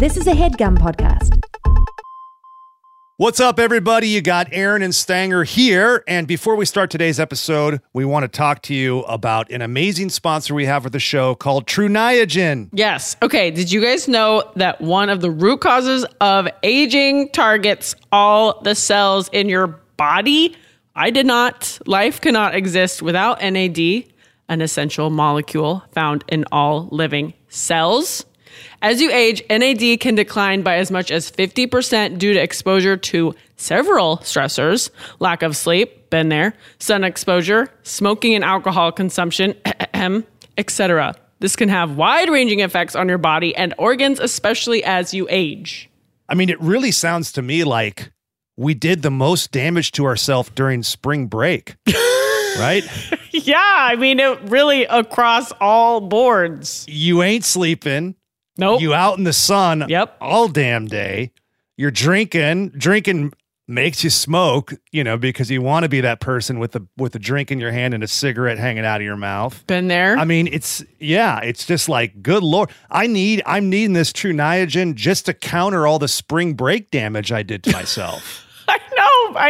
This is a HeadGum podcast. What's up, everybody? You got Erin and Stanger here. And before we start today's episode, we want to talk to you about an amazing sponsor we have for the show called Tru Niagen. Yes. Okay. Did you guys know that one of the root causes of aging targets all the cells in your body? I did not. Life cannot exist without NAD, an essential molecule found in all living cells. As you age, NAD can decline by as much as 50% due to exposure to several stressors, lack of sleep, been there, sun exposure, smoking and alcohol consumption, etc. This can have wide-ranging effects on your body and organs, especially as you age. I mean, it really sounds to me like we did the most damage to ourselves during spring break, right? Yeah, I mean, it really across all boards. You ain't sleeping. Nope. You out in the sun all damn day. You're drinking. Drinking makes you smoke, you know, because you want to be that person with a drink in your hand and a cigarette hanging out of your mouth. Been there. I mean, it's just like, good Lord. I'm needing this Tru Niagen just to counter all the spring break damage I did to myself. I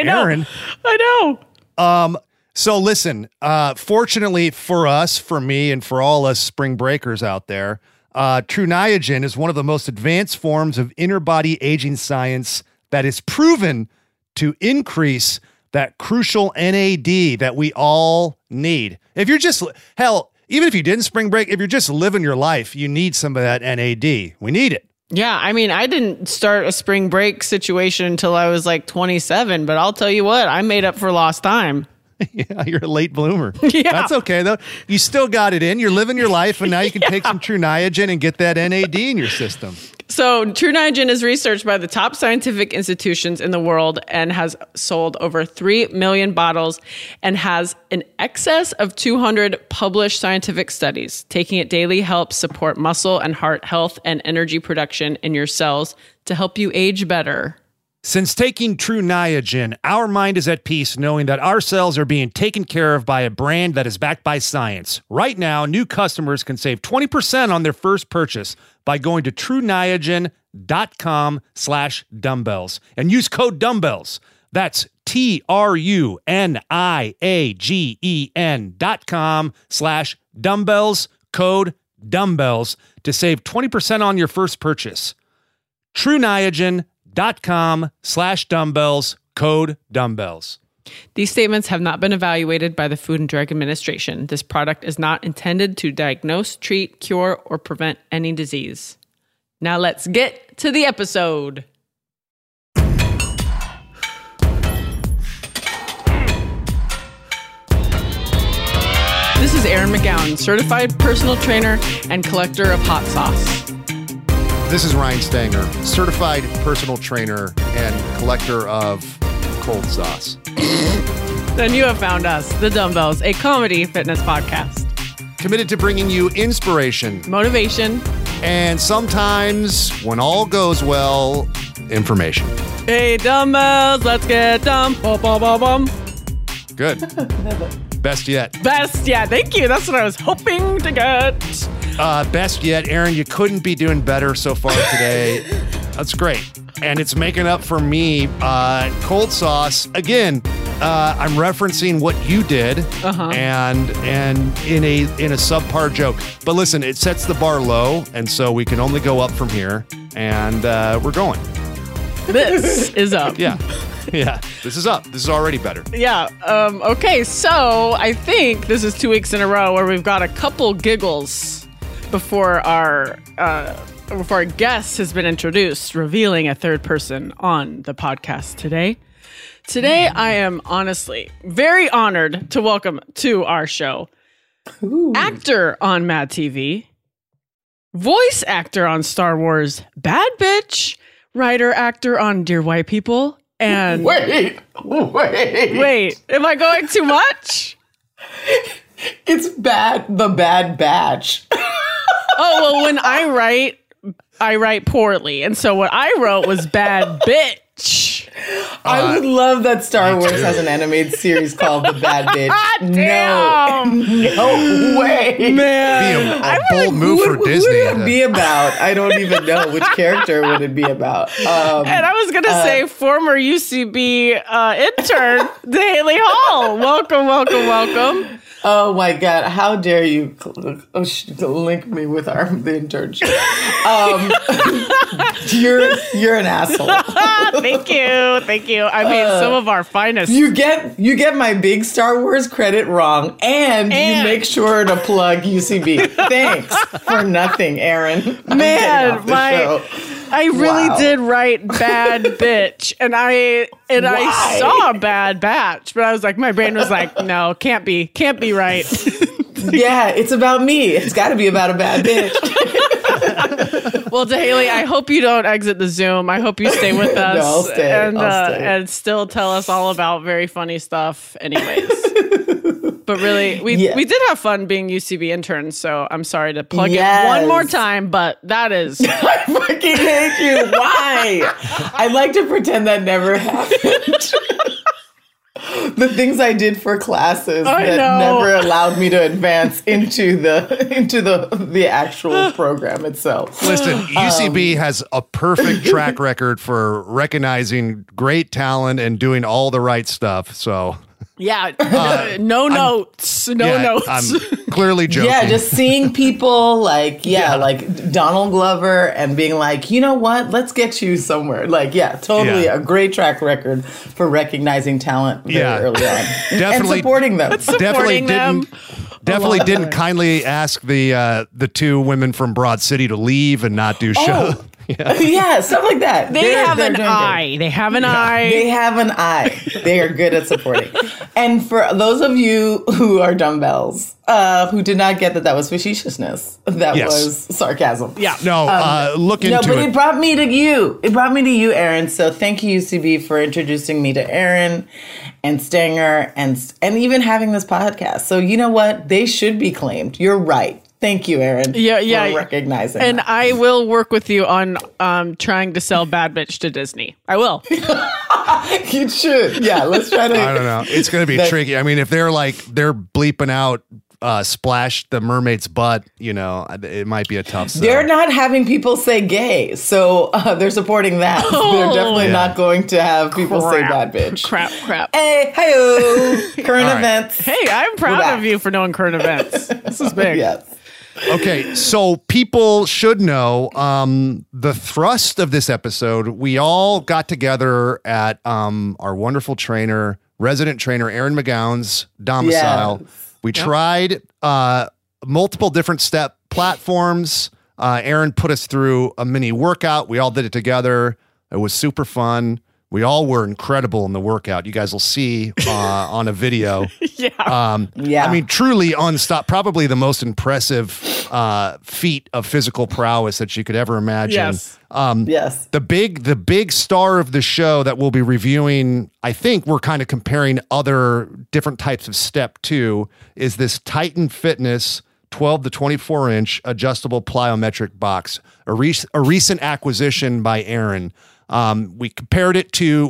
know. Erin, I know. So listen, fortunately for us, for me, and for all us spring breakers out there, Tru Niagen is one of the most advanced forms of inner body aging science that is proven to increase that crucial NAD that we all need. If you're just, hell, even if you didn't spring break, if you're just living your life, you need some of that NAD. We need it. Yeah, I mean, I didn't start a spring break situation until I was like 27, but I'll tell you what, I made up for lost time. Yeah, you're a late bloomer. Yeah. That's okay, though. You still got it in. You're living your life, and now you can take some Tru Niagen and get that NAD in your system. So Tru Niagen is researched by the top scientific institutions in the world and has sold over 3 million bottles and has an excess of 200 published scientific studies. Taking it daily helps support muscle and heart health and energy production in your cells to help you age better. Since taking Tru Niagen, our mind is at peace knowing that our cells are being taken care of by a brand that is backed by science. Right now, new customers can save 20% on their first purchase by going to truniagen.com/dumbbells and use code dumbbells. That's TRUNIAGEN.com/dumbbells, code dumbbells, to save 20% on your first purchase. Tru Niagen. .com/dumbbells, code dumbbells. These statements have not been evaluated by the Food and Drug Administration. This product is not intended to diagnose, treat, cure, or prevent any disease. Now let's get to the episode. This is Erin McGowan, certified personal trainer and collector of hot sauce. This is Ryan Stanger, certified personal trainer and collector of cold sauce. Then you have found us, The Dumbbells, a comedy fitness podcast. Committed to bringing you inspiration, motivation, and sometimes, when all goes well, information. Hey, dumbbells, let's get dumb. Bum, bum, bum, bum. Good. Best yet. Best yet. Thank you. That's what I was hoping to get. Best yet, Erin, you couldn't be doing better so far today. That's great. And it's making up for me. Cold sauce. Again, I'm referencing what you did and in a subpar joke. But listen, it sets the bar low, and so we can only go up from here. And we're going. This is up. Yeah. Yeah, this is up. This is already better. Yeah. Okay, so I think this is 2 weeks in a row where we've got a couple giggles before our guest has been introduced, revealing a third person on the podcast today. Today, I am honestly very honored to welcome to our show, actor on Mad TV, voice actor on Star Wars, Bad Bitch, writer, actor on Dear White People, and wait, am I going too much? It's bad, The Bad Batch. Oh, well, when I write poorly. And so what I wrote was Bad Bitch. I would love that Star Wars has an animated series called The Bad Batch. No way. Man. Be a bold move for Disney. What would it be about? I don't even know which character would it be about. And I was going to say former UCB intern, Dahéli Hall. Welcome, welcome, welcome. Oh, my God. How dare you link me with the internship. You're an asshole. Thank you. Thank you. I mean, some of our finest. You get my big Star Wars credit wrong, and you make sure to plug UCB. Thanks for nothing, Erin. Man, I really did write Bad Bitch, and why? I saw Bad Batch, but I was like, my brain was like, no, can't be right. Yeah, it's about me. It's got to be about a bad bitch. Well, Dahéli, I hope you don't exit the Zoom. I hope you stay with us. No, I'll stay. And still tell us all about very funny stuff anyways. But really, we did have fun being UCB interns, so I'm sorry to plug it one more time, but that is... I fucking hate you. Why? I'd like to pretend that never happened. The things I did for classes never allowed me to advance into the actual program itself. Listen, UCB has a perfect track record for recognizing great talent and doing all the right stuff. So yeah, no notes. I'm clearly joking. Yeah, just seeing people like Donald Glover and being like, you know what, let's get you somewhere. Like, yeah, totally a great track record for recognizing talent very early on. Definitely and supporting them. Definitely didn't kindly ask the two women from Broad City to leave and not do shows. Yeah, stuff like that. They have an eye. They are good at supporting. And for those of you who are dumbbells, who did not get that was facetiousness. That was sarcasm. Yeah. No, look into it. No, but it brought me to you. It brought me to you, Erin. So thank you, UCB, for introducing me to Erin and Stanger and even having this podcast. So you know what? They should be claimed. You're right. Thank you, Erin. Yeah, for recognizing. And that. I will work with you on trying to sell Bad Bitch to Disney. I will. You should. Yeah, let's try to. I don't know. It's going to be tricky. I mean, if they're bleeping out Splash the mermaid's butt, you know, it might be a tough sell. They're not having people say gay, so they're supporting that. Oh, they're definitely not going to have people say Bad Bitch. Crap. Hey, hi-oh. Current events. Hey, I'm proud of you for knowing current events. This is big. Yes. Okay, so people should know the thrust of this episode. We all got together at our wonderful resident trainer, Erin McGowan's domicile. Yes. We tried multiple different step platforms. Erin put us through a mini workout. We all did it together. It was super fun. We all were incredible in the workout. You guys will see on a video. I mean, truly unstoppable. Probably the most impressive feat of physical prowess that you could ever imagine. Yes. The big star of the show that we'll be reviewing, I think we're kind of comparing other different types of step to, is this Titan Fitness 12 to 24-inch adjustable plyometric box, a recent acquisition by Erin. We compared it to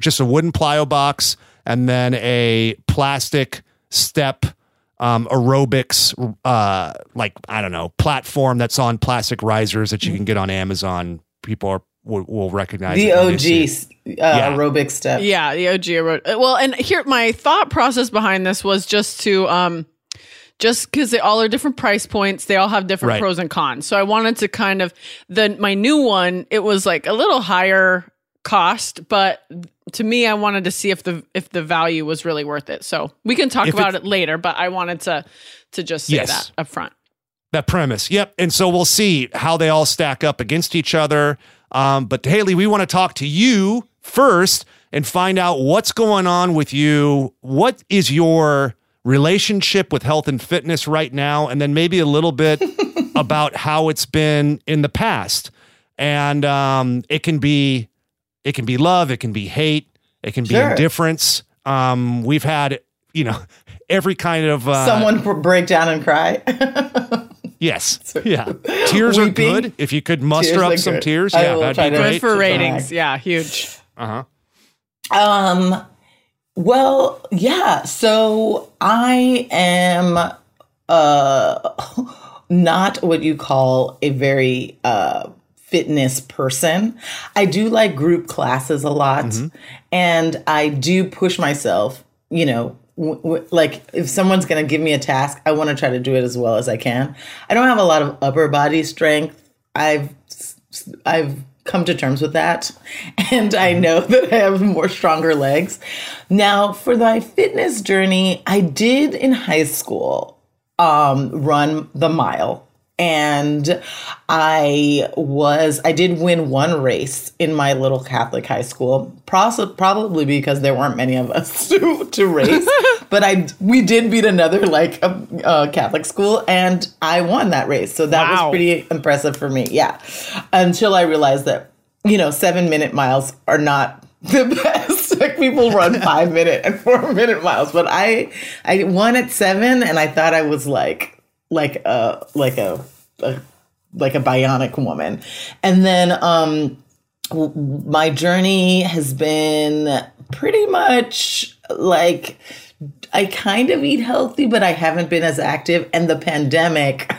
just a wooden plyo box and then a plastic step aerobics, platform that's on plastic risers that you can get on Amazon. People will recognize the OG aerobic step. Yeah, the OG aerobic. Well, and here, my thought process behind this was just to... just because they all are different price points, they all have different pros and cons. So I wanted to kind of, my new one, it was like a little higher cost, but to me, I wanted to see if the value was really worth it. So we can talk about it later, but I wanted to just say that up front. That premise. Yep. And so we'll see how they all stack up against each other. But Dahéli, we want to talk to you first and find out what's going on with you. What is your relationship with health and fitness right now, and then maybe a little bit about how it's been in the past. And it can be love, it can be hate, it can be indifference. We've had, you know, every kind of someone break down and cry. Yes. Yeah. Tears are good. If you could muster up some tears, that'd be great. Good for ratings. Yeah, huge. Uh huh. Well, yeah. So I am not what you call a very fitness person. I do like group classes a lot, and I do push myself, you know, like if someone's going to give me a task, I want to try to do it as well as I can. I don't have a lot of upper body strength. I've come to terms with that. And I know that I have more stronger legs. Now, for my fitness journey, I did in high school run the mile. And I did win one race in my little Catholic high school, probably because there weren't many of us to race. But we did beat another like Catholic school, and I won that race. So that was pretty impressive for me. Yeah. Until I realized that, you know, 7-minute miles are not the best. Like people run 5-minute and 4-minute miles. But I won at 7, and I thought I was like a bionic woman. And then my journey has been pretty much like I kind of eat healthy, but I haven't been as active. And the pandemic,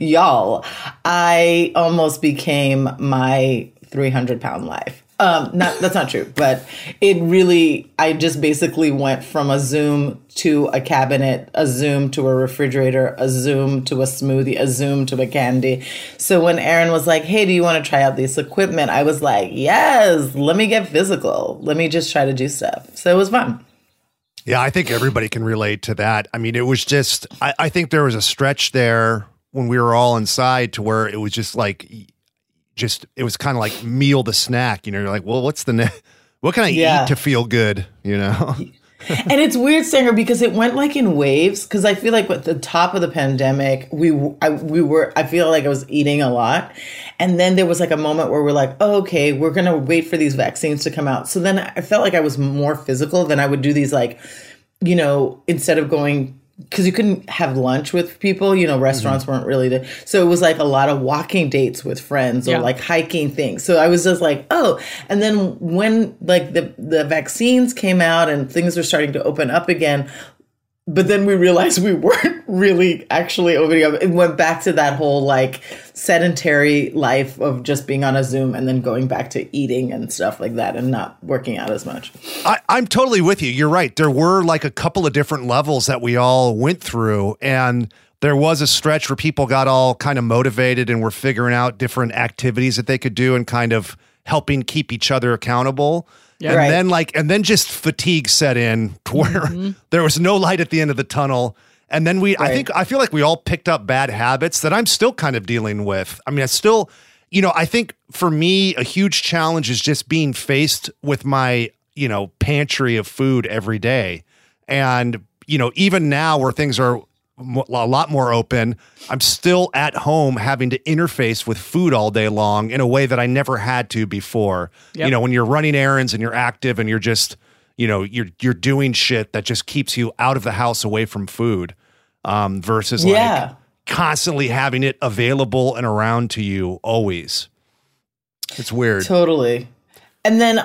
y'all, I almost became my 300-pound life. That's not true, but it really, I just basically went from a Zoom to a cabinet, a Zoom to a refrigerator, a Zoom to a smoothie, a Zoom to a candy. So when Erin was like, hey, do you want to try out this equipment? I was like, yes, let me get physical. Let me just try to do stuff. So it was fun. Yeah, I think everybody can relate to that. I mean, it was just, I think there was a stretch there when we were all inside to where it was just like, it was kind of like meal the snack, you know, you're like, well, what can I eat to feel good, you know? And it's weird, Stanger, because it went like in waves, because I feel like at the top of the pandemic, I feel like I was eating a lot. And then there was like a moment where we're like, oh, okay, we're going to wait for these vaccines to come out. So then I felt like I was more physical than I would do these like, you know, instead of going, because you couldn't have lunch with people, you know, restaurants weren't really there. So it was like a lot of walking dates with friends or like hiking things. So I was just like, oh, and then when like the vaccines came out and things were starting to open up again, but then we realized we weren't really actually opening up. It went back to that whole like sedentary life of just being on a Zoom and then going back to eating and stuff like that and not working out as much. I'm totally with you. You're right. There were like a couple of different levels that we all went through. And there was a stretch where people got all kind of motivated and were figuring out different activities that they could do and kind of helping keep each other accountable. Yeah, and then just fatigue set in to where there was no light at the end of the tunnel. And then I feel like we all picked up bad habits that I'm still kind of dealing with. I mean, I still, you know, I think for me, a huge challenge is just being faced with my, you know, pantry of food every day. And, you know, even now where things are a lot more open, I'm still at home having to interface with food all day long in a way that I never had to before. Yep. You know, when you're running errands and you're active and you're just, you know, you're doing shit that just keeps you out of the house away from food, versus like constantly having it available and around to you always. It's weird. Totally. And then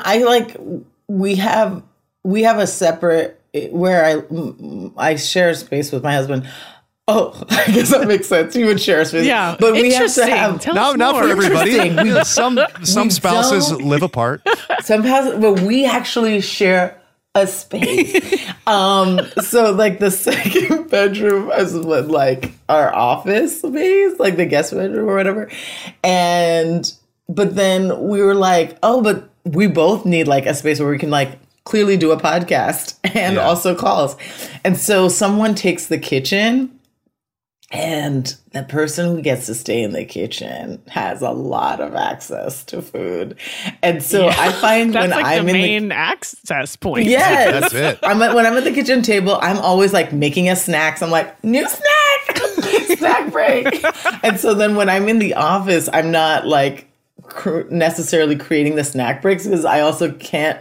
we have a separate, where I share space with my husband. Oh, I guess that makes sense. You would share space. Yeah, but we have to have not for everybody. Some spouses live apart. But we actually share a space. So like the second bedroom is like our office space, like the guest bedroom or whatever. And but then we were like, oh, but we both need like a space where we can like clearly do a podcast and also calls. And so someone takes the kitchen, and the person who gets to stay in the kitchen has a lot of access to food. And so I find that's when like I'm the main access point. Yes. That's it. When I'm at the kitchen table, I'm always like making a snack. So I'm like, new snack, snack break. And so then when I'm in the office, I'm not like necessarily creating the snack breaks, because I also can't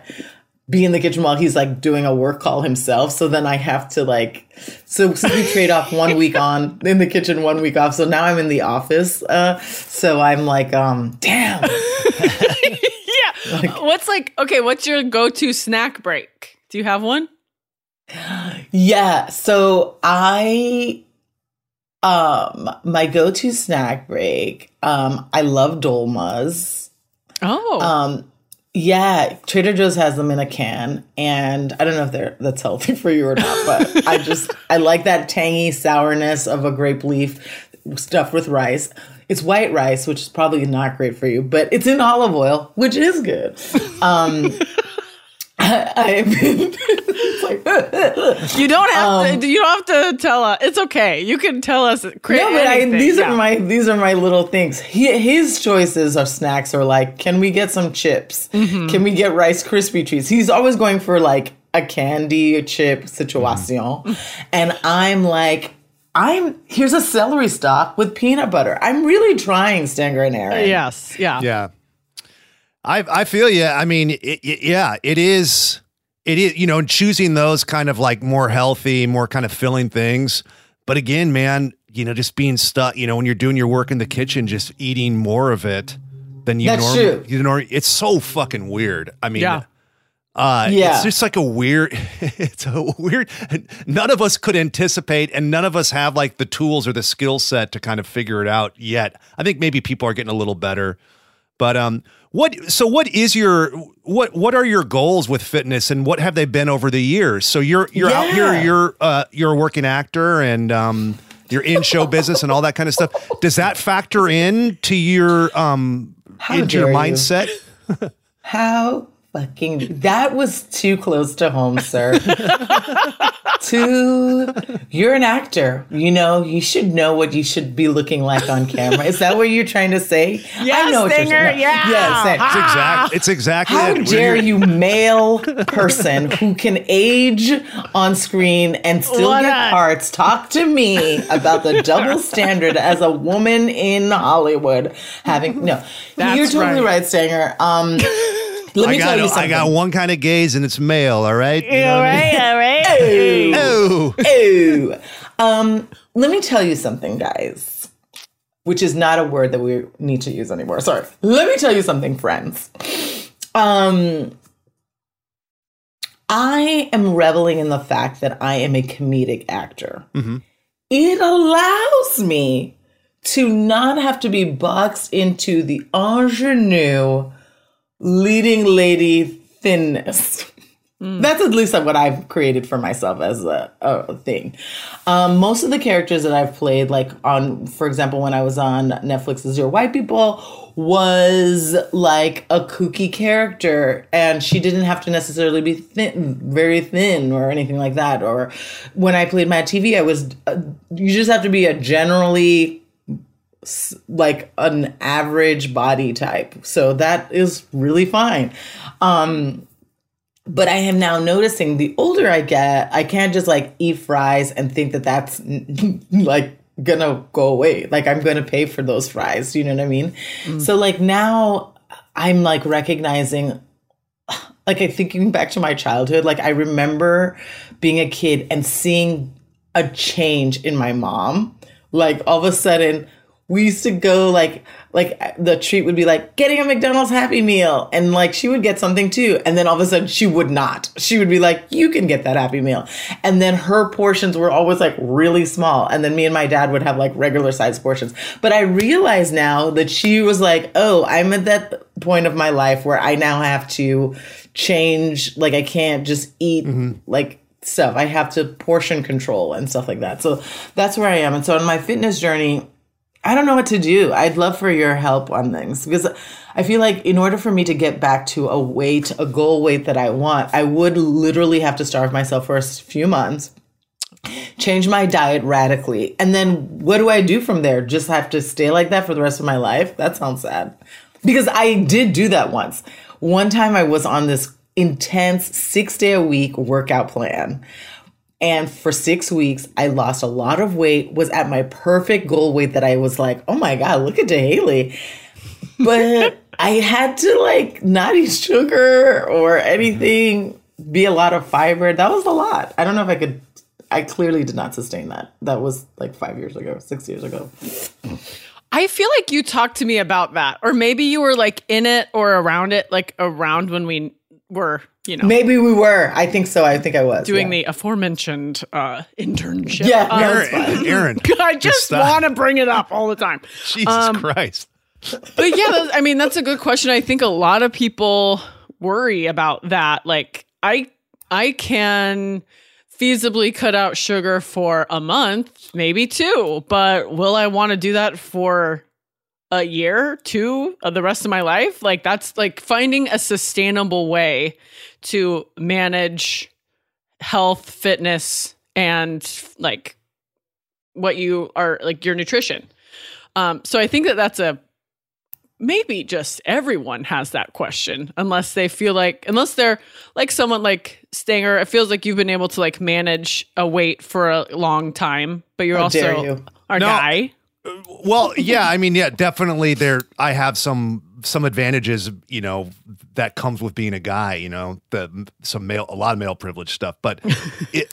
be in the kitchen while he's like doing a work call himself. So then I have to like, so we trade off 1 week on in the kitchen, 1 week off. So now I'm in the office. So I'm like, damn. Yeah. What's your go-to snack break? Do you have one? Yeah. So I, my go-to snack break, I love dolmas. Oh. Yeah, Trader Joe's has them in a can, and I don't know if that's healthy for you or not, but I like that tangy sourness of a grape leaf stuffed with rice. It's white rice, which is probably not great for you, but it's in olive oil, which is good. You don't have to tell us. It's okay. You can tell us. These are my little things. His choices of snacks are like, can we get some chips? Mm-hmm. Can we get Rice Krispie treats? He's always going for like a candy or chip situation, mm-hmm. and I'm like, here's a celery stalk with peanut butter. I'm really trying, Stanger and Erin. Yes. Yeah. Yeah. I feel you. I mean, it is, you know, choosing those kind of like more healthy, more kind of filling things. But again, man, you know, just being stuck, you know, when you're doing your work in the kitchen, just eating more of it than you normally, it's so fucking weird. I mean, yeah. It's just like it's a weird, none of us could anticipate and none of us have like the tools or the skill set to kind of figure it out yet. I think maybe people are getting a little better, but, what are your goals with fitness and what have they been over the years? So you're out here, you're a working actor and, you're in show business and all that kind of stuff. Does that factor into your mindset? How fucking, that was too close to home, sir. You're an actor. You know, you should know what you should be looking like on camera. Is that what you're trying to say? Yes, I know what you're saying. Yeah. Yes, it's exactly. How dare you, male person who can age on screen and still get parts, talk to me about the double standard as a woman in Hollywood having no. That's you're totally right, Stanger. Let me tell you something. I got one kind of gaze, and it's male. All right, all right. Let me tell you something, guys. Which is not a word that we need to use anymore. Sorry. Let me tell you something, friends. I am reveling in the fact that I am a comedic actor. Mm-hmm. It allows me to not have to be boxed into the ingenue. Leading lady thinness. Mm. That's at least what I've created for myself as a thing. Most of the characters that I've played, like on, for example, when I was on Netflix's Dear White People, was like a kooky character, and she didn't have to necessarily be very thin or anything like that. Or when I played Mad TV, I was, you just have to be a generally like an average body type. So that is really fine. But I am now noticing the older I get, I can't just like eat fries and think that that's like gonna go away. Like I'm gonna pay for those fries. You know what I mean? Mm. So like now I'm like recognizing, like I'm thinking back to my childhood. Like I remember being a kid and seeing a change in my mom. Like all of a sudden, we used to go like the treat would be like getting a McDonald's Happy Meal. And like she would get something too. And then all of a sudden she would not. She would be like, you can get that Happy Meal. And then her portions were always like really small. And then me and my dad would have like regular size portions. But I realize now that she was like, oh, I'm at that point of my life where I now have to change. Like I can't just eat like stuff. I have to portion control and stuff like that. So that's where I am. And so on my fitness journey, I don't know what to do. I'd love for your help on things because I feel like in order for me to get back to a goal weight that I want, I would literally have to starve myself for a few months, change my diet radically. And then what do I do from there? Just have to stay like that for the rest of my life? That sounds sad because I did do that once. One time I was on this intense 6-day-a-week workout plan. And for 6 weeks, I lost a lot of weight, was at my perfect goal weight that I was like, oh my God, look at Dahéli. But I had to like not eat sugar or anything, be a lot of fiber. That was a lot. I don't know if I clearly did not sustain that. That was like 5 years ago, 6 years ago. I feel like you talked to me about that, or maybe you were like in it, like around when we were, you know. Maybe we were. I think so. I think I was doing the aforementioned internship. Yeah, Erin. I just want to bring it up all the time. Jesus Christ. But yeah, I mean, that's a good question. I think a lot of people worry about that. Like, I can feasibly cut out sugar for a month, maybe two, but will I want to do that for a year, two, of the rest of my life? Like, that's like finding a sustainable way to manage health, fitness, and like what you are, like your nutrition. So I think that that's a, maybe just everyone has that question, unless they feel like, unless they're like someone like Stanger, it feels like you've been able to like manage a weight for a long time, but you're guy. Well, yeah, I mean, yeah, definitely there. I have some advantages, you know, that comes with being a guy, you know, a lot of male privilege stuff, but it,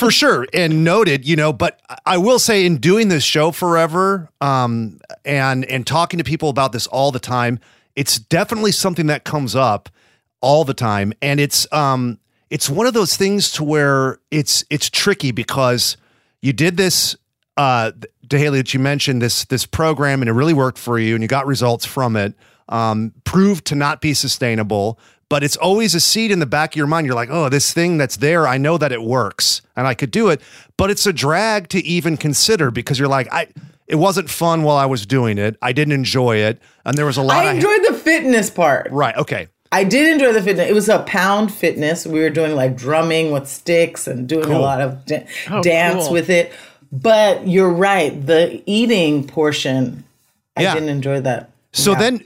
for sure. And noted, you know, but I will say in doing this show forever, and talking to people about this all the time, it's definitely something that comes up all the time. And it's one of those things to where it's tricky because you did this, Dahéli, that you mentioned this program and it really worked for you and you got results from it, proved to not be sustainable, but it's always a seed in the back of your mind. You're like, oh, this thing that's there, I know that it works and I could do it, but it's a drag to even consider because you're like, it wasn't fun while I was doing it. I didn't enjoy it. And there was a lot. I enjoyed the fitness part. Right. Okay. I did enjoy the fitness. It was a pound fitness. We were doing like drumming with sticks and doing a lot of dance with it. But you're right. The eating portion, I didn't enjoy that. So then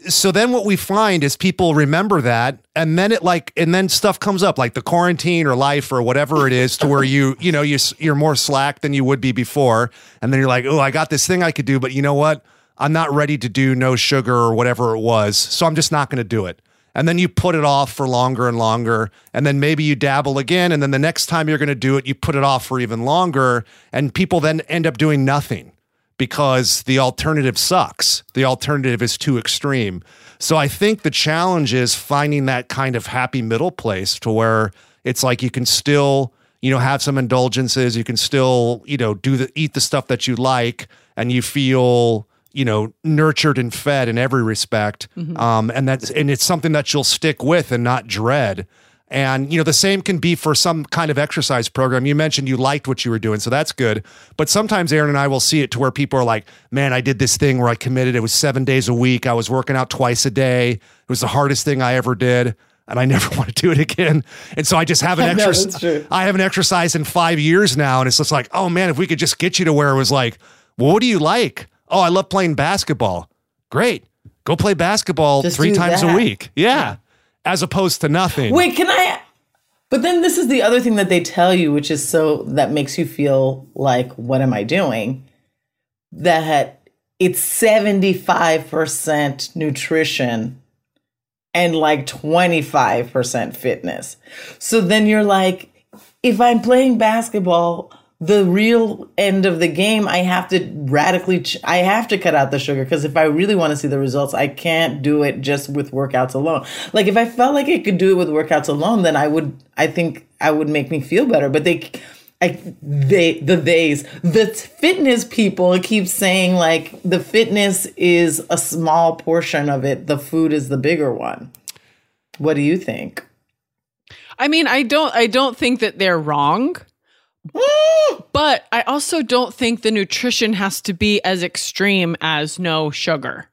what we find is people remember that and then then stuff comes up like the quarantine or life or whatever it is to where you're more slack than you would be before. And then you're like, oh, I got this thing I could do, but you know what? I'm not ready to do no sugar or whatever it was. So I'm just not going to do it. And then you put it off for longer and longer. And then maybe you dabble again. And then the next time you're going to do it, you put it off for even longer. And people then end up doing nothing because the alternative sucks. The alternative is too extreme. So I think the challenge is finding that kind of happy middle place to where it's like you can still, you know, have some indulgences. You can still, you know, eat the stuff that you like and you feel, you know, nurtured and fed in every respect. Mm-hmm. And it's something that you'll stick with and not dread. And, you know, the same can be for some kind of exercise program. You mentioned you liked what you were doing, so that's good. But sometimes Erin and I will see it to where people are like, man, I did this thing where I committed. It was 7 days a week. I was working out twice a day. It was the hardest thing I ever did. And I never want to do it again. And so I just haven't I haven't exercised in 5 years now. And it's just like, oh man, if we could just get you to where it was like, well, what do you like? Oh, I love playing basketball. Great. Go play basketball just 3 times a week. Yeah. As opposed to nothing. Wait, but then this is the other thing that they tell you, which is that makes you feel like, what am I doing? That it's 75% nutrition and like 25% fitness. So then you're like, if I'm playing basketball, the real end of the game, I have to I have to cut out the sugar because if I really want to see the results, I can't do it just with workouts alone. Like if I felt like I could do it with workouts alone, then I think I would make me feel better. But the fitness people keep saying like the fitness is a small portion of it. The food is the bigger one. What do you think? I mean, I don't think that they're wrong. But I also don't think the nutrition has to be as extreme as no sugar.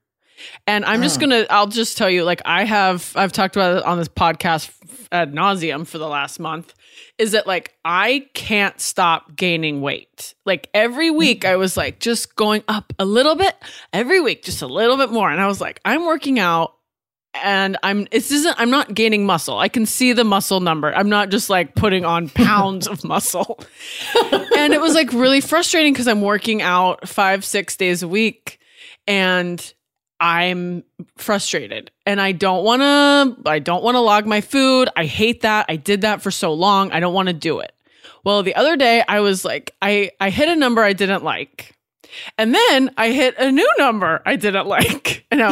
And I'm I'll just tell you, like I've talked about it on this podcast ad nauseum for the last month, is that like, I can't stop gaining weight. Like every week I was like, just going up a little bit every week, just a little bit more. And I was like, I'm working out and I'm not gaining muscle. I can see the muscle number. I'm not just like putting on pounds of muscle. And it was like really frustrating because I'm working out 5-6 days a week and I'm frustrated and I don't want to log my food. I hate that. I did that for so long. I don't want to do it. Well, the other day I was like, I hit a number I didn't like. And then I hit a new number I didn't like. And I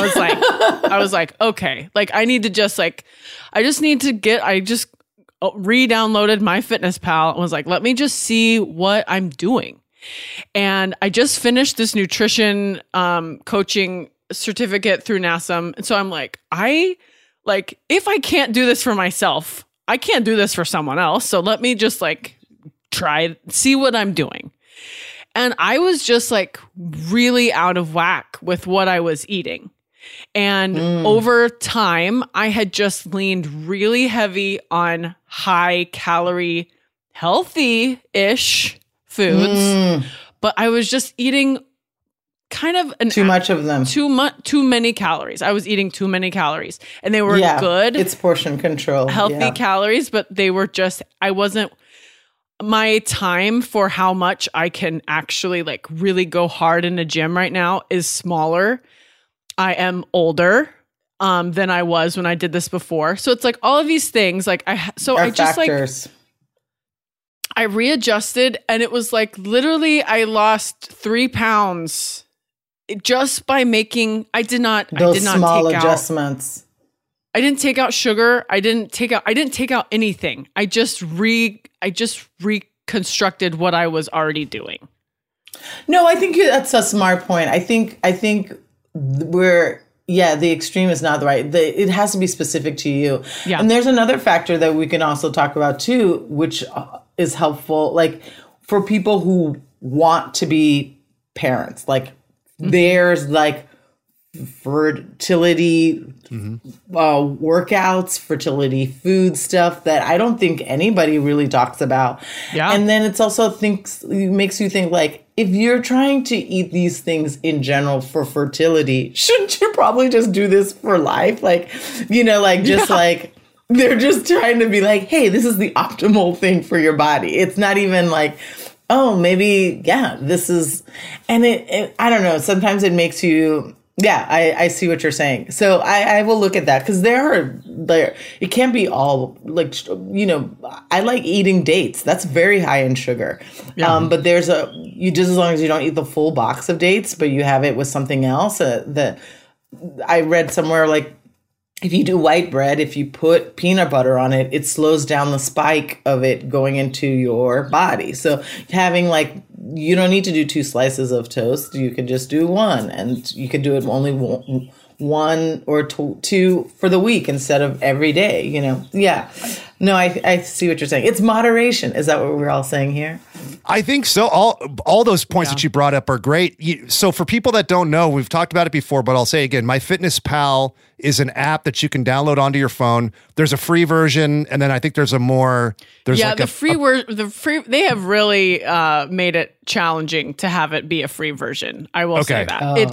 was like, okay, like I need to just like, I just re-downloaded MyFitnessPal and was like, let me just see what I'm doing. And I just finished this nutrition coaching certificate through NASM. And so I'm like, if I can't do this for myself, I can't do this for someone else. So let me just like try, see what I'm doing. And I was just like really out of whack with what I was eating. And over time, I had just leaned really heavy on high calorie, healthy-ish foods, but I was just eating kind of too much of them. Too many calories. I was eating too many calories, and they were good. It's portion control. Healthy calories, but they were just, I wasn't, my time for how much I can actually like really go hard in the gym right now is smaller. I am older than I was when I did this before. So it's like all of these things, like I readjusted, and it was like literally I lost 3 pounds just by making, I did not take out small adjustments. I didn't take out sugar. I didn't take out anything. I just reconstructed what I was already doing. No, I think that's a smart point. I think the extreme is not right. It has to be specific to you. Yeah. And there's another factor that we can also talk about too, which is helpful, like for people who want to be parents, like there's like fertility workouts, fertility food stuff that I don't think anybody really talks about. Yeah. And then it's also makes you think like, if you're trying to eat these things in general for fertility, shouldn't you probably just do this for life? Like, you know, like just like, they're just trying to be like, hey, this is the optimal thing for your body. It's not even like, oh, maybe, this is, and it I don't know. Sometimes it makes you, I see what you're saying. So I will look at that because it can't be all like, you know, I like eating dates. That's very high in sugar. Yeah. But there's you just, as long as you don't eat the full box of dates, but you have it with something else that I read somewhere, like, if you do white bread, if you put peanut butter on it, it slows down the spike of it going into your body. So having like, you don't need to do 2 slices of toast. You can just do one, and you can do it only one or two for the week instead of every day, you know? Yeah. No, I see what you're saying. It's moderation. Is that what we're all saying here? I think so. All those points that you brought up are great. So for people that don't know, we've talked about it before, but I'll say again, MyFitnessPal is an app that you can download onto your phone. There's a free version, and then I think there's the free. They have really made it challenging to have it be a free version. I will say that. Oh.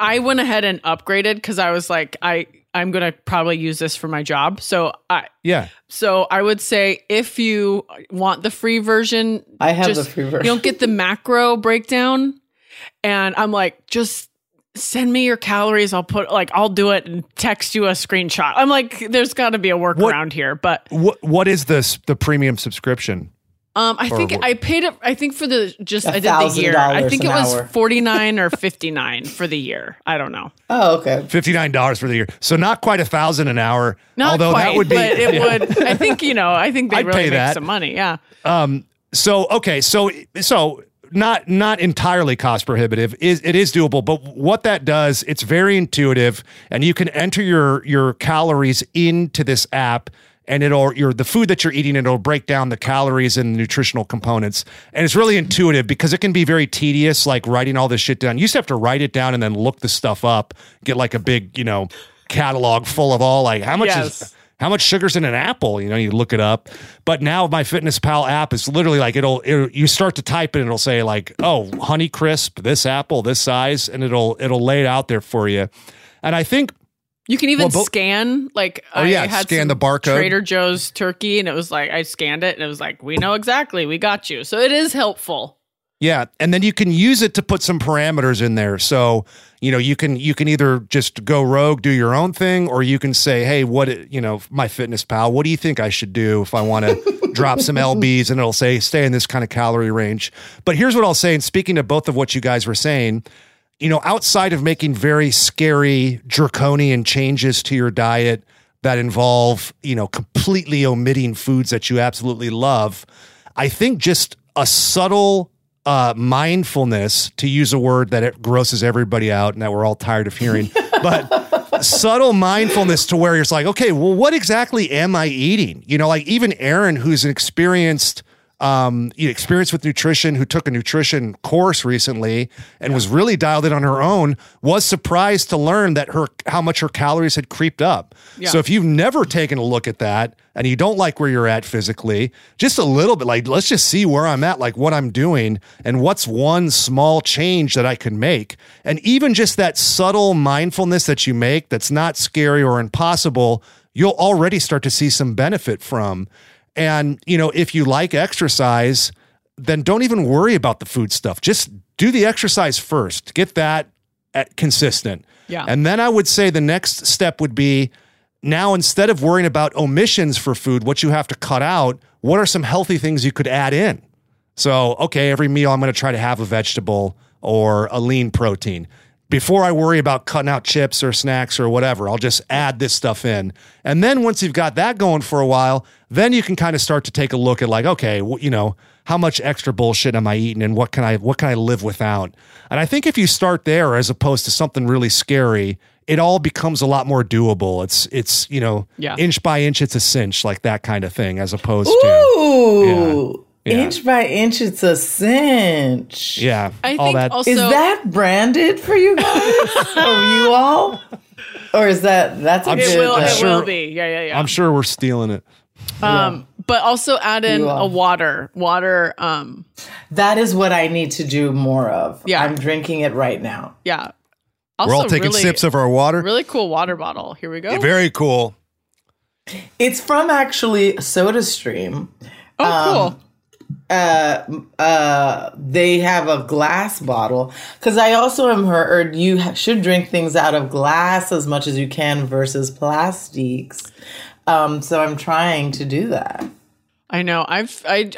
I went ahead and upgraded because I was like, I'm going to probably use this for my job. So I would say if you want the free version, I have the free version. You don't get the macro breakdown. And I'm like, just send me your calories. I'll do it and text you a screenshot. I'm like, there's got to be a workaround here, but what is the premium subscription? I did the year. I think it was $49 or $59 for the year. I don't know. Oh, okay. $59 for the year. So not quite $1,000 an hour. I think they really make some money. Yeah. So not entirely cost prohibitive. It is doable, but what that does, it's very intuitive, and you can enter your calories into this app. And the food that you're eating, it'll break down the calories and the nutritional components. And it's really intuitive because it can be very tedious, like writing all this shit down. You used to have to write it down and then look the stuff up, get like a big, you know, catalog full of all like how much sugar's in an apple? You know, you look it up. But now MyFitnessPal app is literally like you start to type it and it'll say like, oh, Honeycrisp, this apple, this size, and it'll lay it out there for you. And I think you can even scan, like, scan the barcode. Trader Joe's turkey, and it was like, I scanned it, and it was like, we know exactly, we got you. So it is helpful. Yeah, and then you can use it to put some parameters in there. So, you know, you can either just go rogue, do your own thing, or you can say, hey, MyFitnessPal, what do you think I should do if I want to drop some lbs? And it'll say, stay in this kind of calorie range. But here's what I'll say, and speaking to both of what you guys were saying, you know, outside of making very scary, draconian changes to your diet that involve, you know, completely omitting foods that you absolutely love, I think just a subtle mindfulness, to use a word that it grosses everybody out and that we're all tired of hearing, but subtle mindfulness to where you're like, okay, well, what exactly am I eating? You know, like even Erin, who's an experienced with nutrition, who took a nutrition course recently and was really dialed in on her own, was surprised to learn that how much her calories had creeped up. Yeah. So if you've never taken a look at that and you don't like where you're at physically, just a little bit, like, let's just see where I'm at, like what I'm doing and what's one small change that I can make. And even just that subtle mindfulness that you make, that's not scary or impossible, you'll already start to see some benefit from. And, you know, if you like exercise, then don't even worry about the food stuff. Just do the exercise first. Get that consistent. Yeah. And then I would say the next step would be, now instead of worrying about omissions for food, what you have to cut out, what are some healthy things you could add in? So, okay, every meal I'm going to try to have a vegetable or a lean protein. Before I worry about cutting out chips or snacks or whatever, I'll just add this stuff in. And then once you've got that going for a while, then you can kind of start to take a look at like, okay, you know, how much extra bullshit am I eating and what can I live without? And I think if you start there as opposed to something really scary, it all becomes a lot more doable. It's you know, inch by inch, it's a cinch, like that kind of thing, as opposed to... Yeah. Yeah. Inch by inch, it's a cinch. Yeah. I all think that. Also, is that branded for you guys? Or you all? Or is that... It will be. Yeah. I'm sure we're stealing it. But also add in a water. Water. That is what I need to do more of. Yeah. I'm drinking it right now. Yeah. Also, we're all taking sips of our water. Really cool water bottle. Here we go. Yeah, very cool. It's from actually SodaStream. Oh, cool. They have a glass bottle, because I also am heard you should drink things out of glass as much as you can versus plastics. So I'm trying to do that. I know. I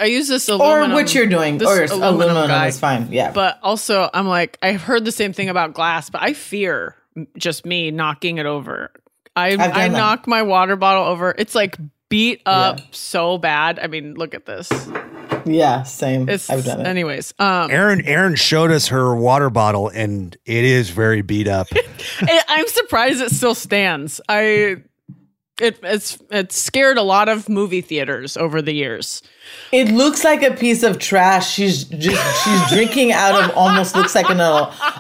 use this aluminum. Or what you're doing. Or aluminum guy, is fine. Yeah. But also I'm like, I've heard the same thing about glass, but I fear just me knocking it over. I knock my water bottle over. It's like beat up so bad. I mean, look at this. Yeah, same. I've done it. Anyways, Erin showed us her water bottle, and it is very beat up. I'm surprised it still stands. It's scared a lot of movie theaters over the years. It looks like a piece of trash. She's drinking out of almost looks like an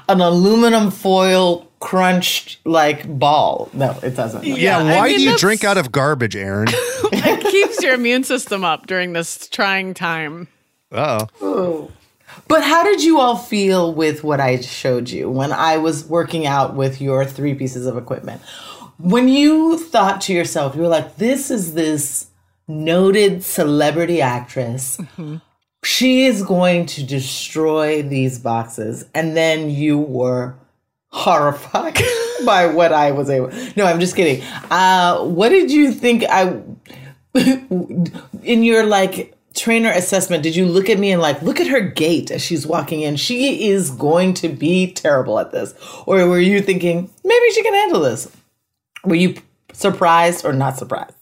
aluminum foil crunched like ball. No, it doesn't. Yeah, why do you drink out of garbage, Erin? It keeps your immune system up during this trying time. Oh. But how did you all feel with what I showed you when I was working out with your 3 pieces of equipment? When you thought to yourself, you were like, this is this noted celebrity actress. Mm-hmm. She is going to destroy these boxes. And then you were horrified by what I was able. No, I'm just kidding. What did you think in your like trainer assessment, did you look at me and like, look at her gait as she's walking in? She is going to be terrible at this. Or were you thinking, maybe she can handle this? Were you surprised or not surprised?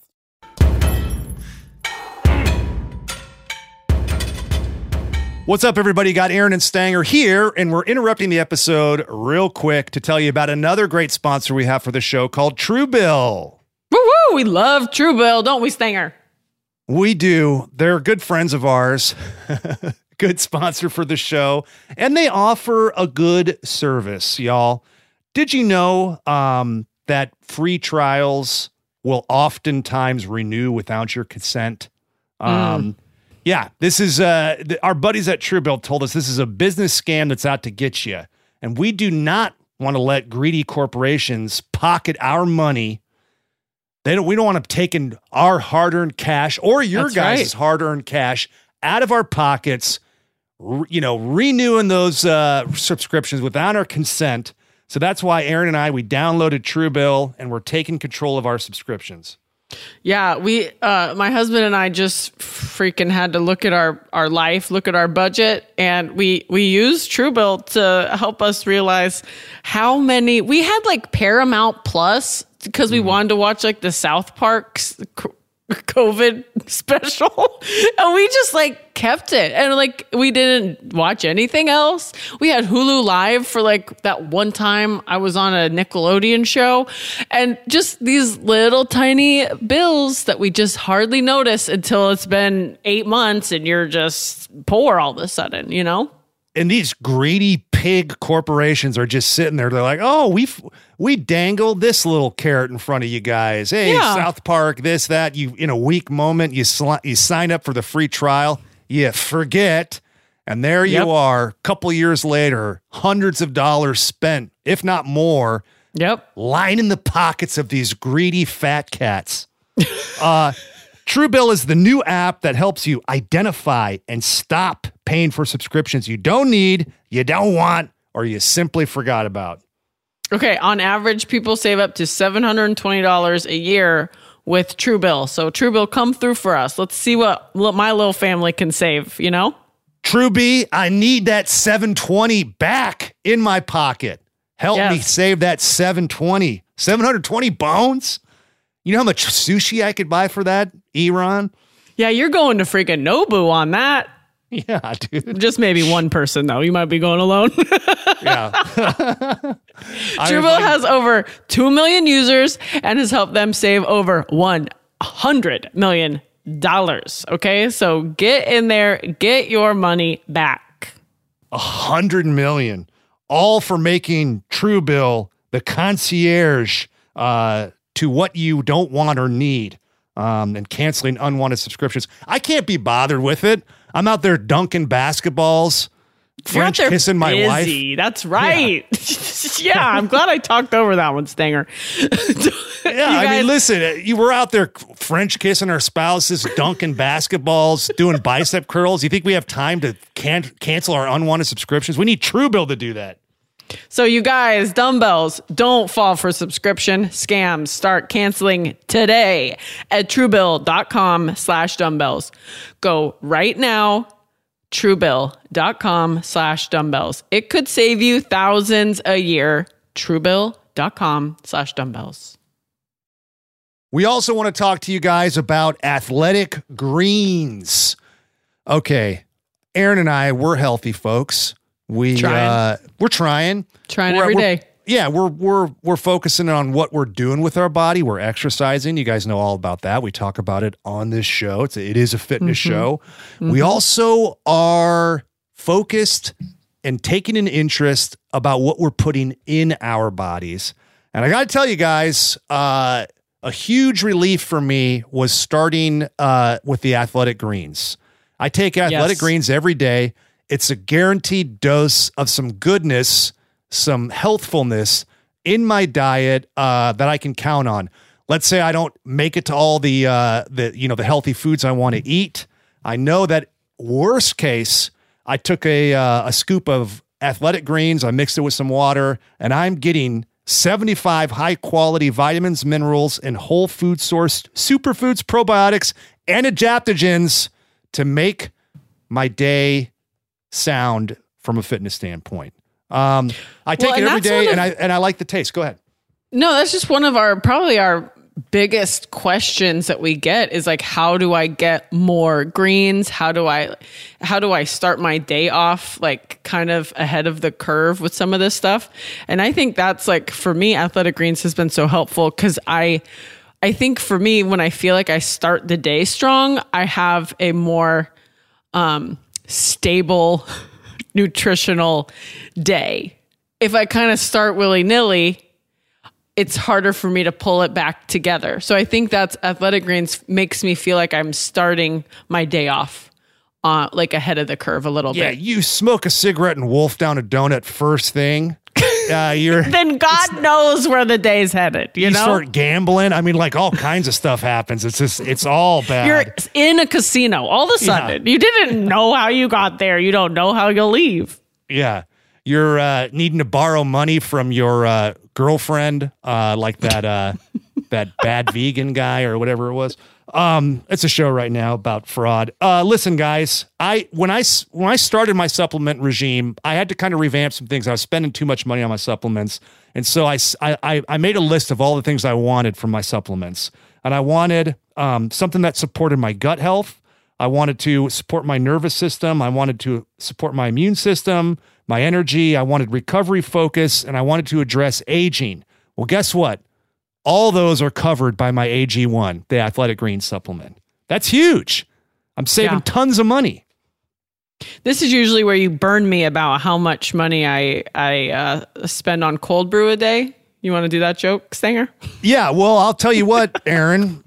What's up, everybody? Got Erin and Stanger here, and we're interrupting the episode real quick to tell you about another great sponsor we have for the show called Truebill. Woo-woo! We love Truebill, don't we, Stanger? We do. They're good friends of ours. Good sponsor for the show. And they offer a good service, y'all. Did you know... that free trials will oftentimes renew without your consent. Yeah, this is our buddies at Truebill told us this is a business scam that's out to get you. And we do not want to let greedy corporations pocket our money. We don't want to take in our hard-earned cash or your guys' hard-earned cash out of our pockets. renewing those subscriptions without our consent. So that's why Erin and I, we downloaded Truebill and we're taking control of our subscriptions. Yeah, we, my husband and I just freaking had to look at our life, look at our budget, and we used Truebill to help us realize how many, we had like Paramount Plus because we wanted to watch like the South Park's COVID special, and we just like kept it, and like we didn't watch anything else. We had Hulu Live for like that one time I was on a Nickelodeon show, and just these little tiny bills that we just hardly notice until it's been 8 months and you're just poor all of a sudden, you know? And these greedy pig corporations are just sitting there. They're like, oh, we dangled this little carrot in front of you guys. Hey, yeah. South Park, this, that. You, in a weak moment, you sign up for the free trial. You forget. And there you are, a couple years later, hundreds of dollars spent, if not more, lining the pockets of these greedy fat cats. Truebill is the new app that helps you identify and stop paying for subscriptions you don't need, you don't want, or you simply forgot about. Okay, on average, people save up to $720 a year with Truebill. So Truebill, come through for us. Let's see what my little family can save, you know? Truebee, I need that $720 back in my pocket. Help me save that $720. 720 bones? You know how much sushi I could buy for that, Eron? Yeah, you're going to freaking Nobu on that. Yeah, dude. Just maybe one person, though. You might be going alone. Yeah. Truebill has over 2 million users and has helped them save over $100 million. Okay? So get in there. Get your money back. $100 million. All for making Truebill the concierge to what you don't want or need, and canceling unwanted subscriptions. I can't be bothered with it. I'm out there dunking basketballs, French kissing my wife. That's right. Yeah. Yeah, I'm glad I talked over that one, Stanger. Yeah, I mean, listen, you were out there French kissing our spouses, dunking basketballs, doing bicep curls. You think we have time to cancel our unwanted subscriptions? We need Truebill to do that. So you guys, dumbbells, don't fall for subscription scams. Start canceling today at Truebill.com/dumbbells. Go right now, Truebill.com/dumbbells. It could save you thousands a year. Truebill.com/dumbbells. We also want to talk to you guys about Athletic Greens. Okay, Erin and I, we're healthy folks. We're trying every day. Yeah, we're focusing on what we're doing with our body. We're exercising. You guys know all about that. We talk about it on this show. It is a fitness show. Mm-hmm. We also are focused and taking an interest about what we're putting in our bodies. And I got to tell you guys, a huge relief for me was starting with the Athletic Greens. I take Athletic Greens every day. It's a guaranteed dose of some goodness, some healthfulness in my diet that I can count on. Let's say I don't make it to all the healthy foods I want to eat. I know that worst case, I took a scoop of Athletic Greens, I mixed it with some water, and I'm getting 75 high quality vitamins, minerals, and whole food sourced superfoods, probiotics, and adaptogens to make my day sound from a fitness standpoint. I take it every day and I like the taste. Go ahead. No, that's just one of our biggest questions that we get is like, how do I get more greens? How do I start my day off like kind of ahead of the curve with some of this stuff? And I think that's like, for me, Athletic Greens has been so helpful because I think for me, when I feel like I start the day strong, I have a more, stable nutritional day. If I kind of start willy-nilly, it's harder for me to pull it back together. So I think that's Athletic Greens makes me feel like I'm starting my day off like ahead of the curve a little bit. Yeah, you smoke a cigarette and wolf down a donut first thing. you're then God knows where the day's headed. You know? Start gambling. I mean, like all kinds of stuff happens. It's just, it's all bad. You're in a casino all of a sudden. Yeah. You didn't know how you got there. You don't know how you'll leave. Yeah. You're needing to borrow money from your girlfriend, like that that bad vegan guy or whatever it was. It's a show right now about fraud. Listen, guys, when I started my supplement regime, I had to kind of revamp some things. I was spending too much money on my supplements, and so I made a list of all the things I wanted from my supplements, and I wanted something that supported my gut health. I wanted to support my nervous system. I wanted to support my immune system. My energy, I wanted recovery focus, and I wanted to address aging. Well, guess what? All those are covered by my AG1, the Athletic Greens supplement. That's huge. I'm saving tons of money. This is usually where you burn me about how much money I spend on cold brew a day. You want to do that joke, Stanger? Yeah, well, I'll tell you what, Erin.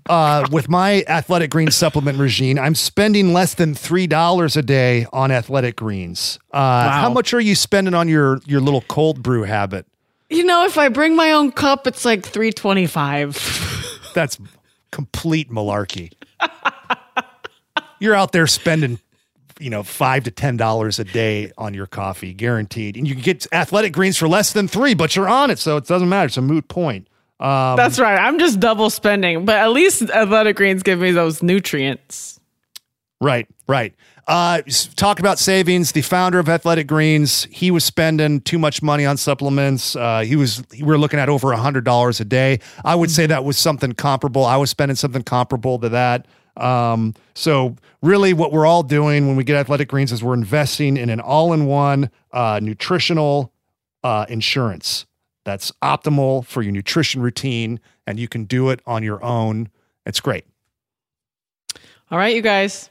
With my Athletic Greens supplement regime, I'm spending less than $3 a day on Athletic Greens. Wow. How much are you spending on your little cold brew habit? You know, if I bring my own cup, it's like $3.25. That's complete malarkey. You're out there spending, you know, $5 to $10 a day on your coffee, guaranteed. And you can get Athletic Greens for less than $3, but you're on it, so it doesn't matter. It's a moot point. That's right. I'm just double spending, but at least Athletic Greens give me those nutrients. Right, right. Talk about savings. The founder of Athletic Greens, he was spending too much money on supplements. We were looking at over $100 a day. I would say that was something comparable. I was spending something comparable to that. So really what we're all doing when we get Athletic Greens is we're investing in an all-in-one, nutritional, insurance that's optimal for your nutrition routine, and you can do it on your own. It's great. All right, you guys,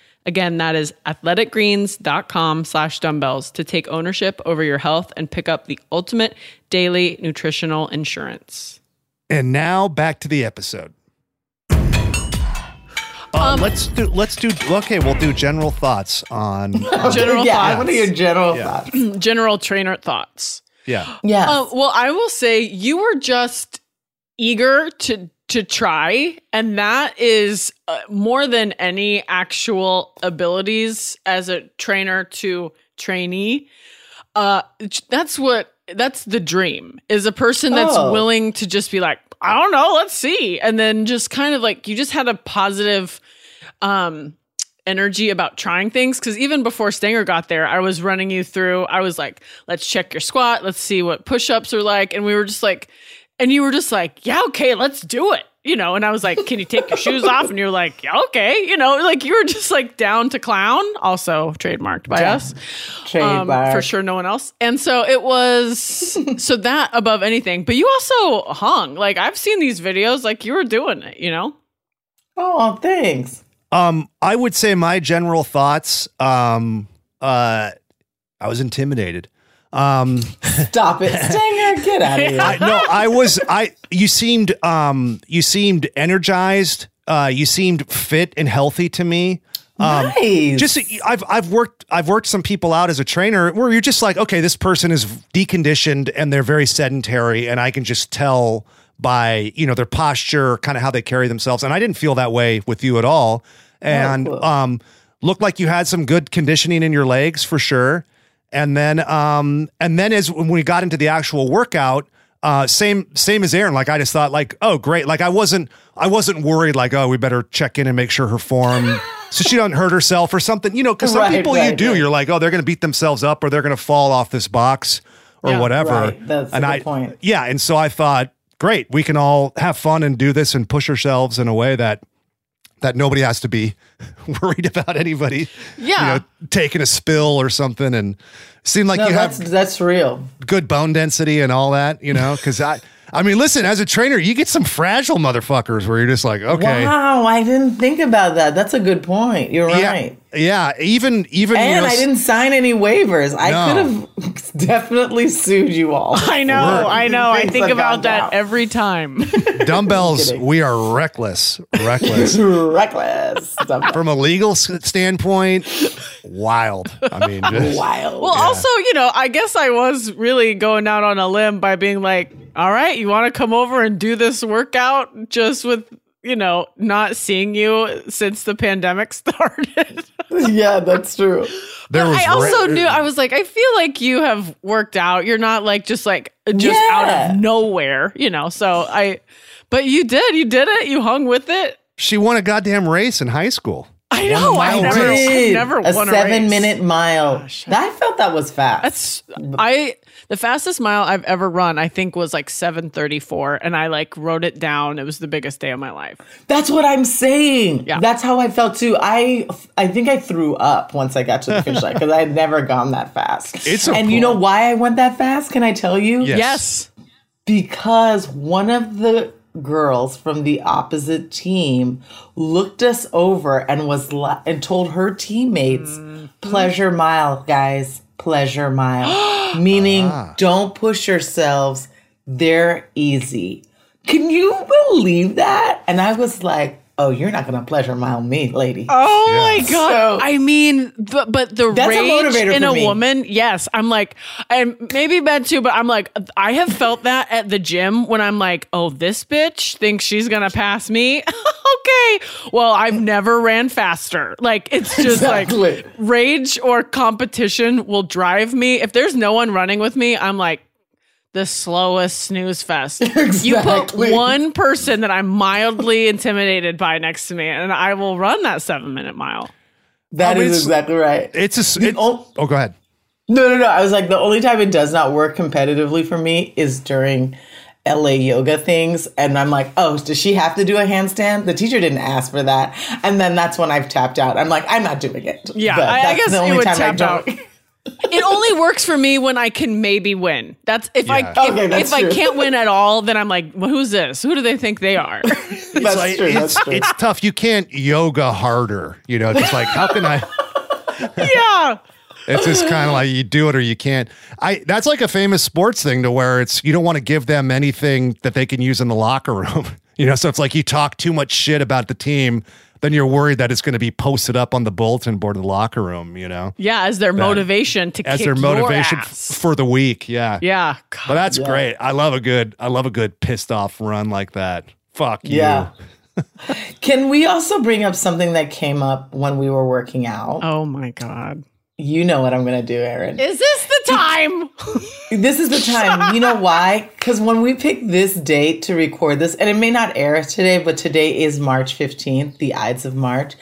Again, that is athleticgreens.com/dumbbells to take ownership over your health and pick up the ultimate daily nutritional insurance. And now back to the episode. We'll do general thoughts on general thoughts. I want to hear general thoughts. General trainer thoughts. Yeah. Yeah. Well, I will say you were just eager to try, and that is more than any actual abilities as a trainer to trainee. That's the dream, is a person that's willing to just be like, I don't know, let's see. And then just kind of like, you just had a positive energy about trying things. Because even before Stanger got there, I was running you through, I was like, let's check your squat. Let's see what push-ups are like. And we were just like, and you were just like, yeah, okay, let's do it. You know, and I was like, can you take your shoes off? And you're like, yeah, okay. You know, like you were just like down to clown, also trademarked by us. Trademark. For sure, no one else. And so it was, so that above anything. But you also hung. Like I've seen these videos, like you were doing it, you know? Oh, thanks. I would say my general thoughts, I was intimidated. Stop it, Stanger, get out of here. You seemed energized. You seemed fit and healthy to me. Nice. I've worked some people out as a trainer where you're just like, okay, this person is deconditioned and they're very sedentary, and I can just tell by, you know, their posture, kind of how they carry themselves. And I didn't feel that way with you at all. And oh, cool. Looked like you had some good conditioning in your legs for sure. And then as when we got into the actual workout, same as Erin, like I just thought like, oh great. Like I wasn't worried like, oh, we better check in and make sure her form so she doesn't hurt herself or something, you know, cause some people you're like, oh, they're going to beat themselves up or they're going to fall off this box or whatever. Right. That's a good point. Yeah. And so I thought, great, we can all have fun and do this and push ourselves in a way that that nobody has to be worried about anybody, yeah, you know, taking a spill or something. And seem like that's real good bone density and all that, you know, because I mean, listen, as a trainer, you get some fragile motherfuckers where you're just like, okay. Wow, I didn't think about that. That's a good point. You're right. Yeah, even. And I didn't sign any waivers. I could have definitely sued you all. I know. I think about that out every time. Dumbbells, we are reckless. Reckless. From a legal standpoint, wild. I mean, just wild. Well, also, you know, I guess I was really going out on a limb by being like, all right, you want to come over and do this workout just with, you know, not seeing you since the pandemic started. Yeah, that's true. I also knew, I was like, I feel like you have worked out. You're not like just out of nowhere, you know. But you did it. You hung with it. She won a goddamn race in high school. I know. I never won a race. A 7-minute mile. Gosh. I felt that was fast. The fastest mile I've ever run, I think, was like 7:34, and I like wrote it down. It was the biggest day of my life. That's what I'm saying. Yeah. That's how I felt too. I think I threw up once I got to the finish line because I had never gone that fast. You know why I went that fast? Can I tell you? Yes. Because one of the girls from the opposite team looked us over and and told her teammates, "Pleasure mile, guys. Pleasure mile," meaning don't push yourselves. They're easy. Can you believe that? And I was like, "Oh, you're not going to pleasure mile me, lady." Oh my god! So, I mean, but the rage in a woman. Yes, I'm like, and maybe men too. But I'm like, I have felt that at the gym when I'm like, "Oh, this bitch thinks she's going to pass me." Okay, well, I've never ran faster. Like, it's just like rage or competition will drive me. If there's no one running with me, I'm like the slowest snooze fest. Exactly. You put one person that I'm mildly intimidated by next to me, and I will run that 7-minute mile. That is exactly right. Go ahead. No. I was like, the only time it does not work competitively for me is during LA yoga things, and I'm like, oh, does she have to do a handstand? The teacher didn't ask for that, and then that's when I've tapped out. I'm like, I'm not doing it. Yeah, but I guess the only time I don't. It only works for me when I can maybe win. That's if I can't win at all, then I'm like, well, who's this? Who do they think they are? That's true. It's tough. You can't yoga harder. You know, just like how can I? Yeah. It's just kind of like you do it or you can't. That's like a famous sports thing to where it's you don't want to give them anything that they can use in the locker room. You know, so it's like you talk too much shit about the team, then you're worried that it's going to be posted up on the bulletin board in the locker room, you know? Yeah, as their motivation to kick your ass. As their motivation for the week, yeah. Yeah. God, but that's great. I love a good pissed off run like that. Fuck you. Can we also bring up something that came up when we were working out? Oh my God. You know what I'm going to do, Erin. Is this the time? This is the time. You know why? Because when we picked this date to record this, and it may not air today, but today is March 15th, the Ides of March.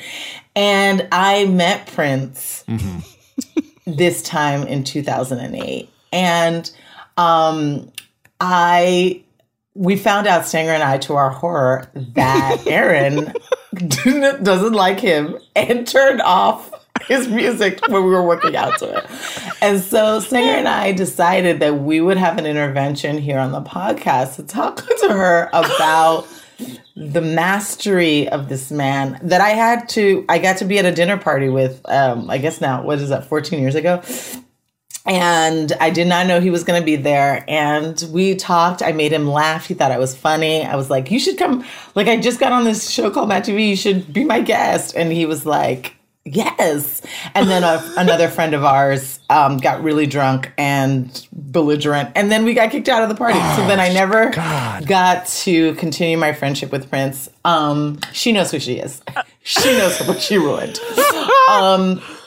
And I met Prince this time in 2008. And we found out, Stanger and I, to our horror, that Erin doesn't like him and turned off his music when we were working out to it. And so Stanger and I decided that we would have an intervention here on the podcast to talk to her about the mastery of this man that I got to be at a dinner party with, I guess now, 14 years ago? And I did not know he was going to be there. And we talked. I made him laugh. He thought I was funny. I was like, you should come. Like, I just got on this show called Mad TV. You should be my guest. And he was like, yes. And then another friend of ours got really drunk and belligerent. And then we got kicked out of the party. So then I never got to continue my friendship with Prince. She knows who she is. She knows what she ruined.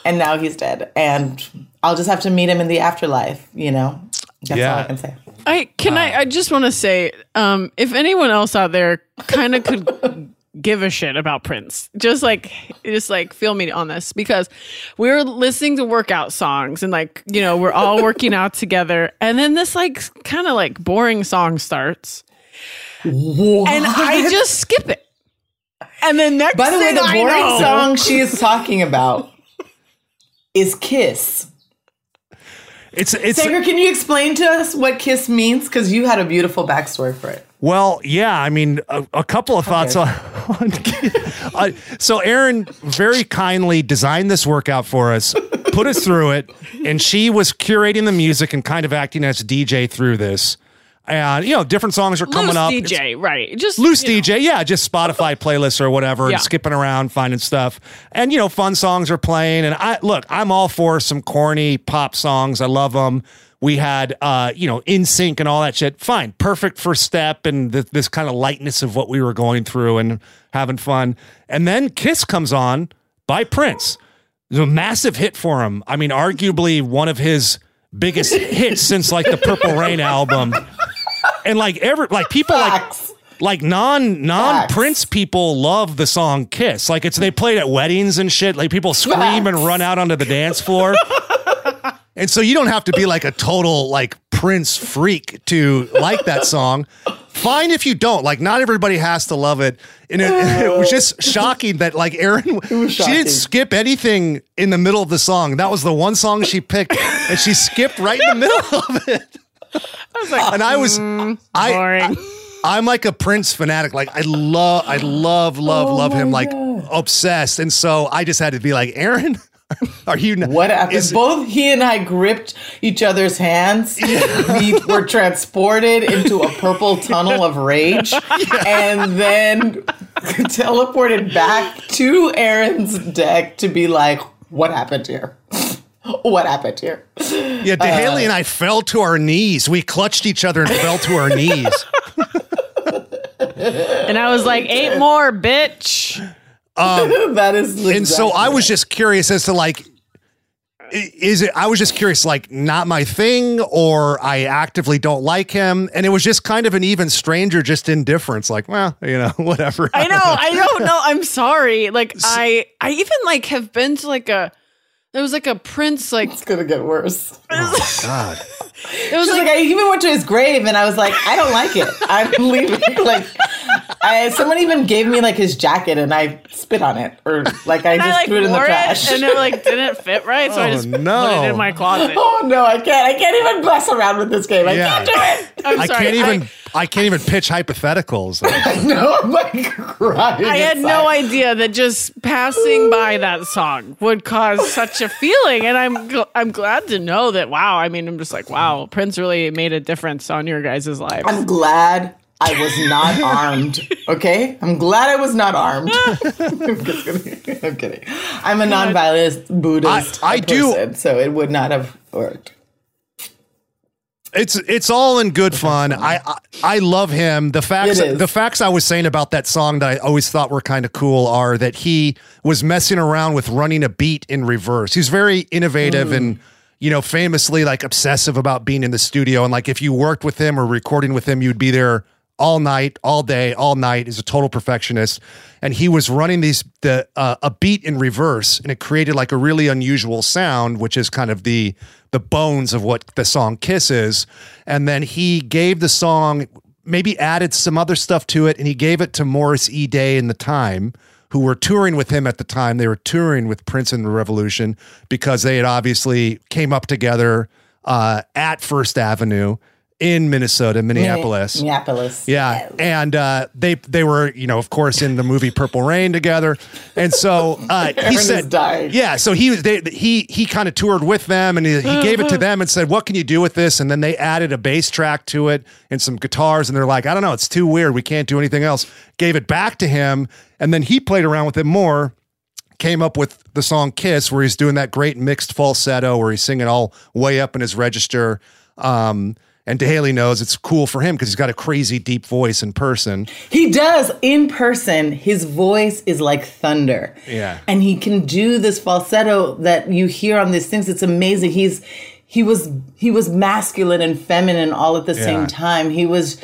And now he's dead. And I'll just have to meet him in the afterlife, you know? That's all I can say. I just want to say, if anyone else out there kind of could give a shit about Prince. Just like feel me on this, because we were listening to workout songs and like, you know, we're all working out together. And then this like kind of like boring song starts. What? And I just skip it. And then next thing I know. By the way, the boring song she is talking about is Kiss. It's Stanger, can you explain to us what Kiss means? Because you had a beautiful backstory for it. Well, yeah, I mean, a couple of thoughts on Kiss. So Erin very kindly designed this workout for us, put us through it, and she was curating the music and kind of acting as a DJ through this. And, you know, different songs are coming up. Loose DJ, right. Just loose DJ, yeah, just Spotify playlists or whatever, and skipping around, finding stuff. And, you know, fun songs are playing. And I'm all for some corny pop songs. I love them. We had, you know, NSYNC and all that shit. Fine, perfect for step and this kind of lightness of what we were going through and having fun. And then Kiss comes on by Prince. It was a massive hit for him. I mean, arguably one of his biggest hits since, like, the Purple Rain album. And people like non Prince people love the song Kiss. Like they played at weddings and shit. Like people scream and run out onto the dance floor. And so you don't have to be like a total like Prince freak to like that song. Fine if you don't. Like not everybody has to love it. And it was just shocking that like Erin, she didn't skip anything in the middle of the song. That was the one song she picked and she skipped right in the middle of it. I was like, and I was boring. I'm like a Prince fanatic. Like I love him, like obsessed. And so I just had to be like, Erin, are you not? What happened? Both he and I gripped each other's hands. Yeah. We were transported into a purple tunnel of rage, and then teleported back to Erin's deck to be like, what happened here? What happened here? Yeah, Dahéli and I fell to our knees. We clutched each other and fell to our knees. And I was like, 8 more, bitch. That is exactly. And so I was just curious as to like, not my thing, or I actively don't like him. And it was just kind of an even stranger, just indifference. Like, well, you know, whatever. I don't know. I'm sorry. Like I even like have been to like there was like a Prince, like it's gonna get worse. Oh God! It was like I even went to his grave, and I was like, I don't like it. I'm leaving. Like, someone even gave me like his jacket, and I spit on it, or like I just threw it in the trash, and it like didn't fit right, so I just put it in my closet. Oh no, I can't even mess around with this game. I can't do it. I'm sorry. I can't even pitch hypotheticals. I know. I'm like crying. I had no idea that just passing by that song would cause such a feeling, and I'm glad to know that. Wow, I mean, I'm just like, wow, Prince really made a difference on your guys' lives. I'm glad I was not armed. Okay, I'm glad I was not armed. I'm just kidding. I'm kidding. I'm a nonviolent Buddhist. I person, do, so it would not have worked. It's all in good fun. I love him. The facts I was saying about that song that I always thought were kind of cool are that he was messing around with running a beat in reverse. He's very innovative and, you know, famously like obsessive about being in the studio. And like if you worked with him or recording with him, you'd be there all night, all day, all night. He's a total perfectionist. And he was running a beat in reverse, and it created like a really unusual sound, which is kind of the bones of what the song Kiss is. And then he gave the song, maybe added some other stuff to it, and he gave it to Morris Day and The Time, who were touring with him at the time. They were touring with Prince and the Revolution because they had obviously came up together at First Avenue in Minnesota, Minneapolis. Yeah. And they were, you know, of course, in the movie Purple Rain together. And so he said, yeah, so he kind of toured with them, and he gave it to them and said, what can you do with this? And then they added a bass track to it and some guitars. And they're like, I don't know, it's too weird. We can't do anything else. Gave it back to him. And then he played around with it more, came up with the song Kiss, where he's doing that great mixed falsetto where he's singing all way up in his register. And Dahéli knows it's cool for him because he's got a crazy deep voice in person. He does. In person, his voice is like thunder. Yeah. And he can do this falsetto that you hear on these things. It's amazing. He was masculine and feminine all at the same time. He was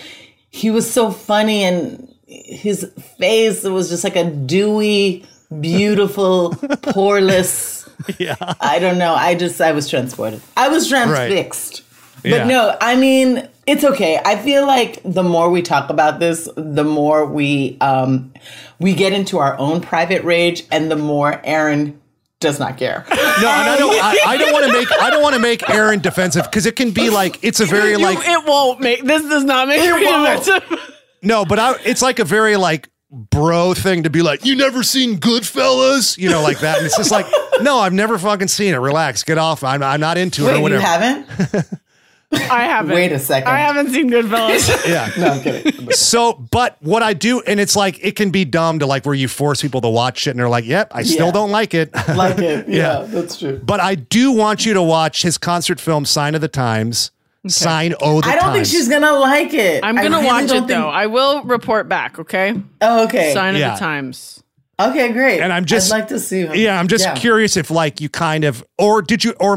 so funny, and his face was just like a dewy, beautiful, poreless. Yeah. I don't know. I was transported. I was transfixed. Right. But no, I mean, It's okay. I feel like the more we talk about this, the more we get into our own private rage, and the more Erin does not care. No, and I don't want to make Erin defensive, because it can be like it's a very like it won't make this does not make it defensive. No, but it's like a very like bro thing to be like, you never seen Goodfellas, you know, like that. And it's just like, no, I've never fucking seen it. Relax, get off. I'm not into it or whatever. You haven't? I haven't. Wait a second. I haven't seen Goodfellas. Yeah. No, I'm kidding. So, but what I do, and it's like, it can be dumb to like where you force people to watch it and they're like, yep, I still don't like it. Like it. Yeah, that's true. But I do want you to watch his concert film, Sign of the Times. Okay. Sign O the Times. I don't think she's going to like it. I'm going to watch it though. I will report back. Okay. Oh, okay. Sign of the Times. Okay, great. And I'd like to see him. Yeah, I'm just curious if like you kind of, or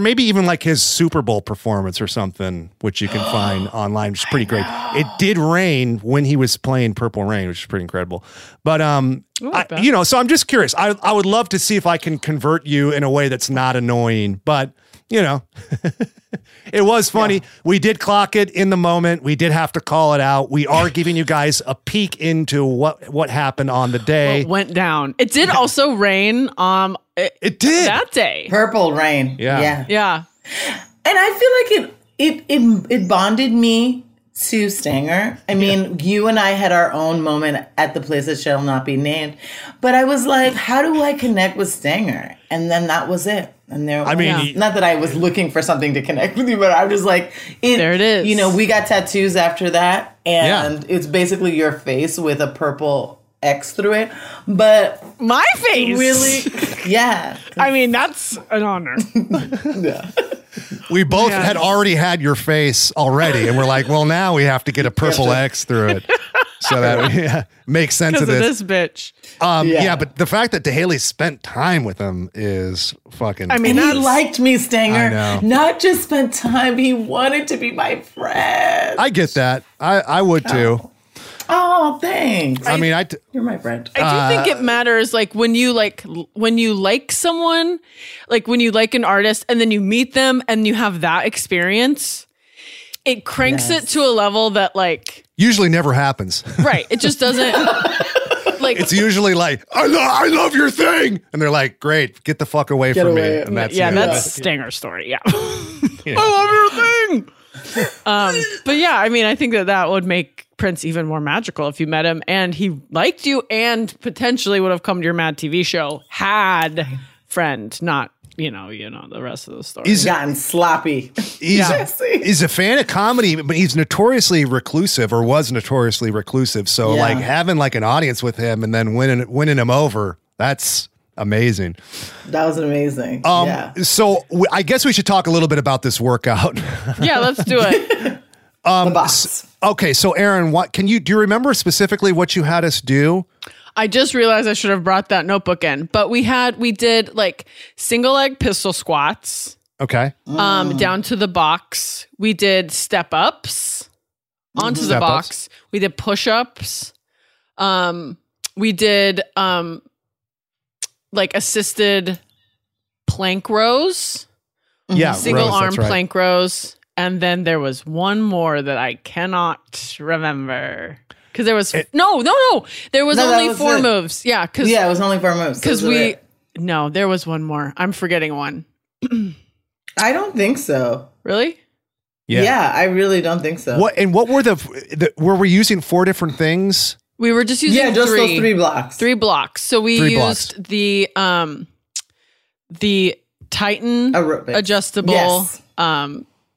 maybe even like his Super Bowl performance or something, which you can find online, which is pretty great. It did rain when he was playing Purple Rain, which is pretty incredible. But, you know, so I'm just curious. I would love to see if I can convert you in a way that's not annoying, but you know, it was funny. Yeah. We did clock it in the moment. We did have to call it out. We are giving you guys a peek into what happened on the day. What went down. It did also rain. It did that day. Purple rain. Yeah. And I feel like it bonded me to Stanger. I mean, you and I had our own moment at the place that shall not be named, but I was like, how do I connect with Stanger? And then that was it. And there, I mean, not that I was looking for something to connect with you, but I was like, there it is. You know, we got tattoos after that, and it's basically your face with a purple X through it. But my face, really, yeah. I mean, that's an honor. Yeah. We both had already had your face already, and we're like, well, now we have to get a purple X through it. So that makes sense of this bitch. But the fact that Dahéli spent time with him is fucking. I mean, he liked me, Stanger. Not just spent time; he wanted to be my friend. I get that. I would too. Oh, thanks. I mean, you're my friend. I do think it matters, like when you like someone, like when you like an artist, and then you meet them and you have that experience. It cranks it to a level that like usually never happens. Right. It just doesn't like it's usually like, I love your thing. And they're like, great, get the fuck away from me. And that's that's Stanger's story. Yeah. I love your thing. But yeah, I mean, I think that would make Prince even more magical if you met him and he liked you and potentially would have come to your Mad TV show had friend not. You know the rest of the story. He's gotten sloppy. He's a fan of comedy, but he's notoriously reclusive, or was notoriously reclusive. So like having like an audience with him and then winning him over, that's amazing. That was amazing. So I guess we should talk a little bit about this workout. Yeah, let's do it. The box. Okay, so Erin, do you remember specifically what you had us do? I just realized I should have brought that notebook in, but we did like single leg pistol squats. Okay. Down to the box. We did step ups onto the box. We did push ups. We did like assisted plank rows. Yeah. Single arm plank rows. And then there was one more that I cannot remember. Because there was only 4 moves. Yeah, it was only 4 moves. Because there was one more. I'm forgetting one. I don't think so. Really? Yeah, I really don't think so. What were were we using 4 different things? We were just using those 3 blocks. 3 blocks. So we used the Titan aerobic adjustable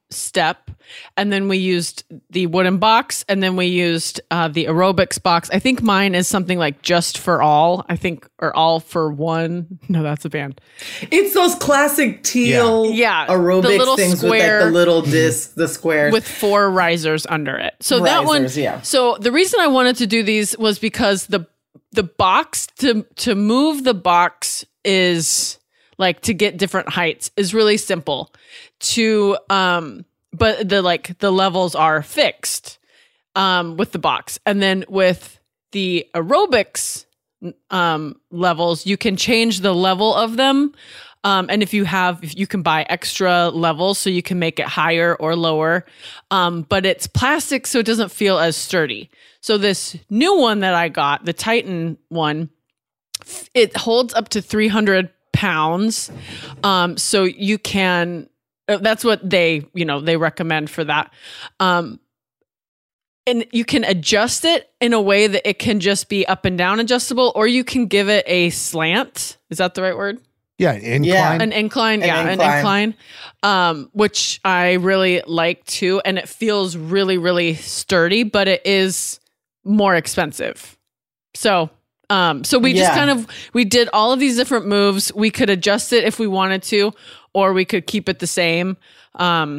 step, and then we used the wooden box, and then we used the aerobics box. I think mine is something like Just for All, I think, or All for One. No, that's a band. It's those classic teal aerobic things square, with like the little disc, the square with 4 risers under it. So that one. Yeah. So the reason I wanted to do these was because the box to move the box is like to get different heights is really simple. But the levels are fixed with the box, and then with the aerobics levels, you can change the level of them And if you can buy extra levels so you can make it higher or lower. But it's plastic, so it doesn't feel as sturdy. So this new one that I got, the Titan one, it holds up to 300 pounds. So you can, that's what they recommend for that. And you can adjust it in a way that it can just be up and down adjustable, or you can give it a slant. Is that the right word? Yeah, incline. Yeah. An incline. Which I really like too. And it feels really, really sturdy, but it is more expensive. So we just we did all of these different moves. We could adjust it if we wanted to, or we could keep it the same. So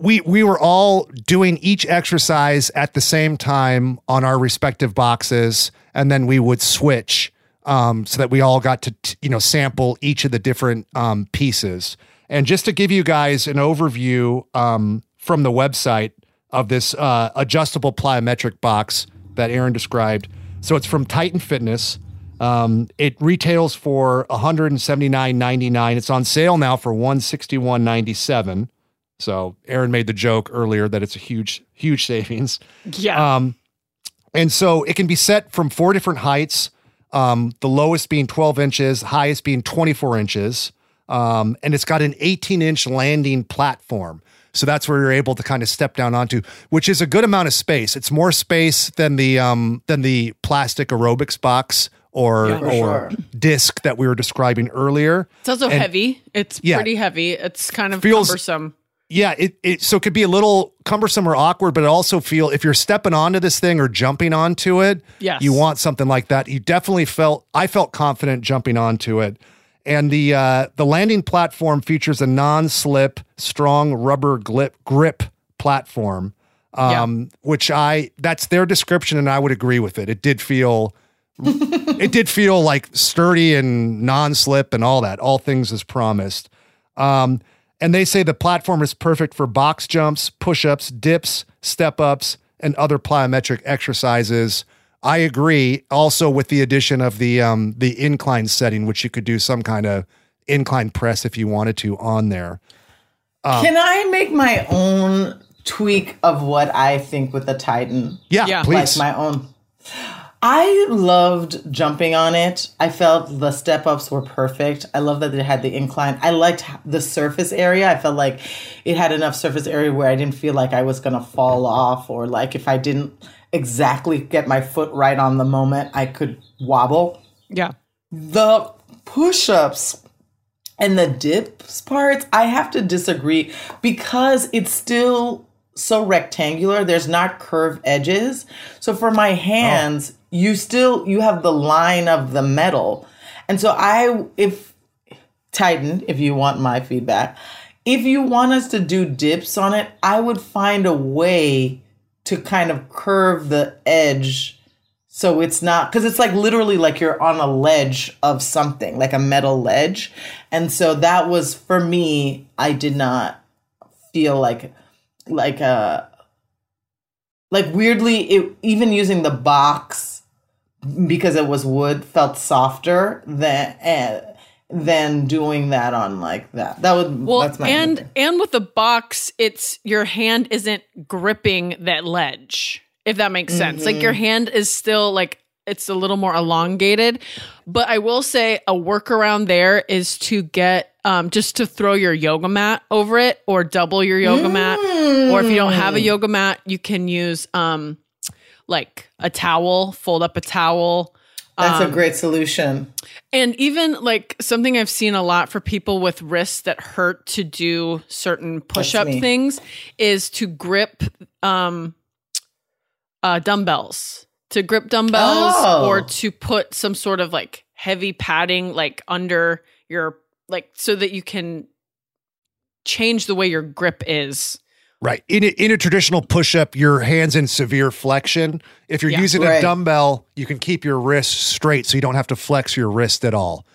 we were all doing each exercise at the same time on our respective boxes, and then we would switch so that we all got to sample each of the different pieces. And just to give you guys an overview from the website of this adjustable plyometric box that Erin described. So it's from Titan Fitness. It retails for $179.99. It's on sale now for $161.97. So Erin made the joke earlier that it's a huge, huge savings. Yeah. And so it can be set from four different heights, the lowest being 12 inches, highest being 24 inches. And it's got an 18-inch landing platform. So that's where you're able to kind of step down onto, which is a good amount of space. It's more space than the plastic aerobics box or disc that we were describing earlier. It's also heavy. It's pretty heavy. It's kind of cumbersome. Yeah, it could be a little cumbersome or awkward, but it also feel if you're stepping onto this thing or jumping onto it, you want something like that. You definitely I felt confident jumping onto it. And the landing platform features a non-slip, strong rubber grip platform, which that's their description, and I would agree with it. It did feel like sturdy and non-slip and all that, all things as promised. And they say the platform is perfect for box jumps, push-ups, dips, step-ups, and other plyometric exercises. I agree. Also, with the addition of the incline setting, which you could do some kind of incline press if you wanted to on there. Can I make my own tweak of what I think with the Titan? Yeah, please. Like my own. I loved jumping on it. I felt the step-ups were perfect. I love that it had the incline. I liked the surface area. I felt like it had enough surface area where I didn't feel like I was going to fall off, or like if I didn't exactly get my foot right on the moment, I could wobble. Yeah. The push-ups and the dips parts, I have to disagree because it's still so rectangular. There's not curved edges. So for my hands, you have the line of the metal. And so Titan, if you want my feedback, if you want us to do dips on it, I would find a way to kind of curve the edge so it's not, because it's like literally like you're on a ledge of something, like a metal ledge. And so that was, for me, I did not feel like weirdly, even using the box, because it was wood, felt softer than doing that on like that. That's my opinion. And with the box, it's your hand isn't gripping that ledge, if that makes sense. Like your hand is still like it's a little more elongated. But I will say a workaround there is to get just to throw your yoga mat over it, or double your yoga mat. Or if you don't have a yoga mat, you can use like a towel, fold up a towel. That's a great solution. And even like something I've seen a lot for people with wrists that hurt to do certain push-up things is to grip dumbbells. To grip dumbbells or to put some sort of like heavy padding like under your like so that you can change the way your grip is. Right. In a traditional push-up, your hand's in severe flexion. If you're using a dumbbell, you can keep your wrist straight so you don't have to flex your wrist at all.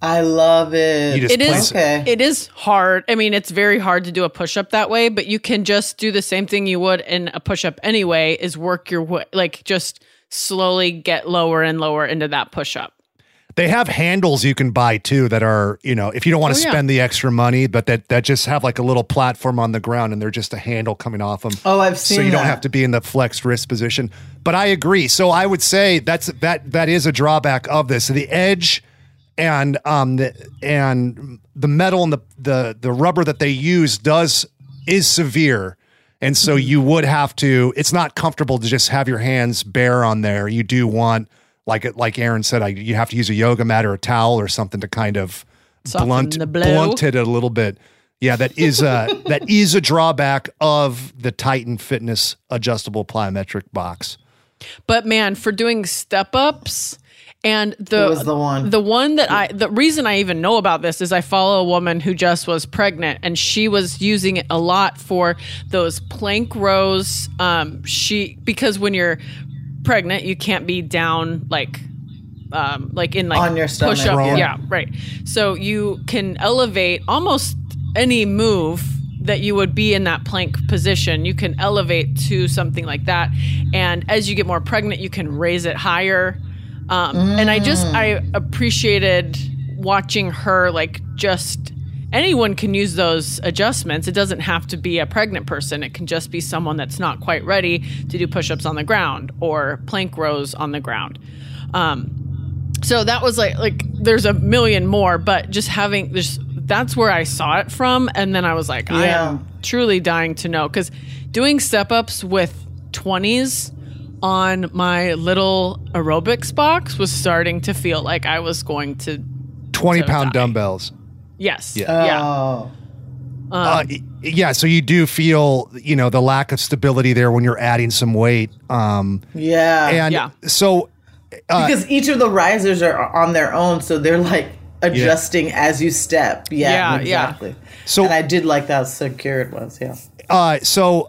I love it. It is hard. I mean, it's very hard to do a push-up that way, but you can just do the same thing you would in a push-up anyway, is work your way, like just slowly get lower and lower into that push-up. They have handles you can buy too that are, you know, if you don't want to spend the extra money, but that just have like a little platform on the ground and they're just a handle coming off them. Oh, I've seen that. So you don't have to be in the flexed wrist position. But I agree. So I would say that is a drawback of this. The edge and the metal and the rubber that they use is severe. And so you would have to, it's not comfortable to just have your hands bare on there. You do want, like Erin said, you have to use a yoga mat or a towel or something to kind of blunt it a little bit. Yeah, that is a drawback of the Titan Fitness adjustable plyometric box. But man, for doing step ups, and the reason I even know about this is I follow a woman who just was pregnant and she was using it a lot for those plank rows. Because when you're pregnant, you can't be down like in like on your stomach, push up. Wrong. Yeah, right. So you can elevate almost any move that you would be in that plank position. You can elevate to something like that. And as you get more pregnant, you can raise it higher. And I appreciated watching her, like, just anyone can use those adjustments. It doesn't have to be a pregnant person. It can just be someone that's not quite ready to do push-ups on the ground or plank rows on the ground. So that was like there's a million more, but just having this, that's where I saw it from. And then I was like, I am truly dying to know, because doing step-ups with 20s on my little aerobics box was starting to feel like I was going to 20-pound dumbbells. Yes. Yeah. Oh. Yeah. So you do feel, you know, the lack of stability there when you're adding some weight. So because each of the risers are on their own, so they're like adjusting as you step. Yeah. Exactly. Yeah. So, and I did like those secured ones. Yeah. So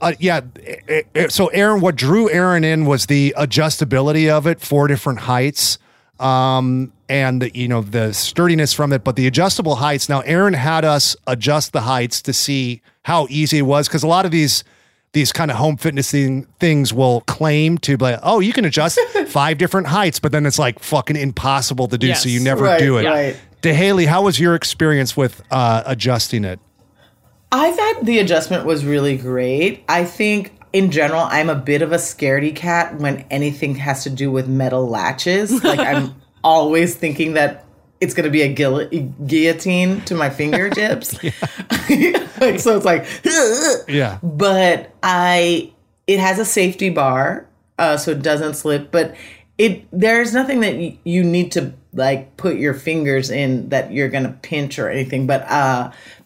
Erin, what drew Erin in was the adjustability of it, 4 different heights, and the, you know, the sturdiness from it, but the adjustable heights. Now Erin had us adjust the heights to see how easy it was, because a lot of these kind of home fitness things will claim to be like, oh, you can adjust 5 different heights, but then it's like fucking impossible to do, so you never do it. Right. Dahéli, how was your experience with adjusting it? I thought the adjustment was really great. I think in general, I'm a bit of a scaredy cat when anything has to do with metal latches. Like, I'm always thinking that it's going to be a guillotine to my fingertips. Like, so it's like, yeah. But it has a safety bar, so it doesn't slip. But there's nothing that you need to like put your fingers in that you're going to pinch or anything.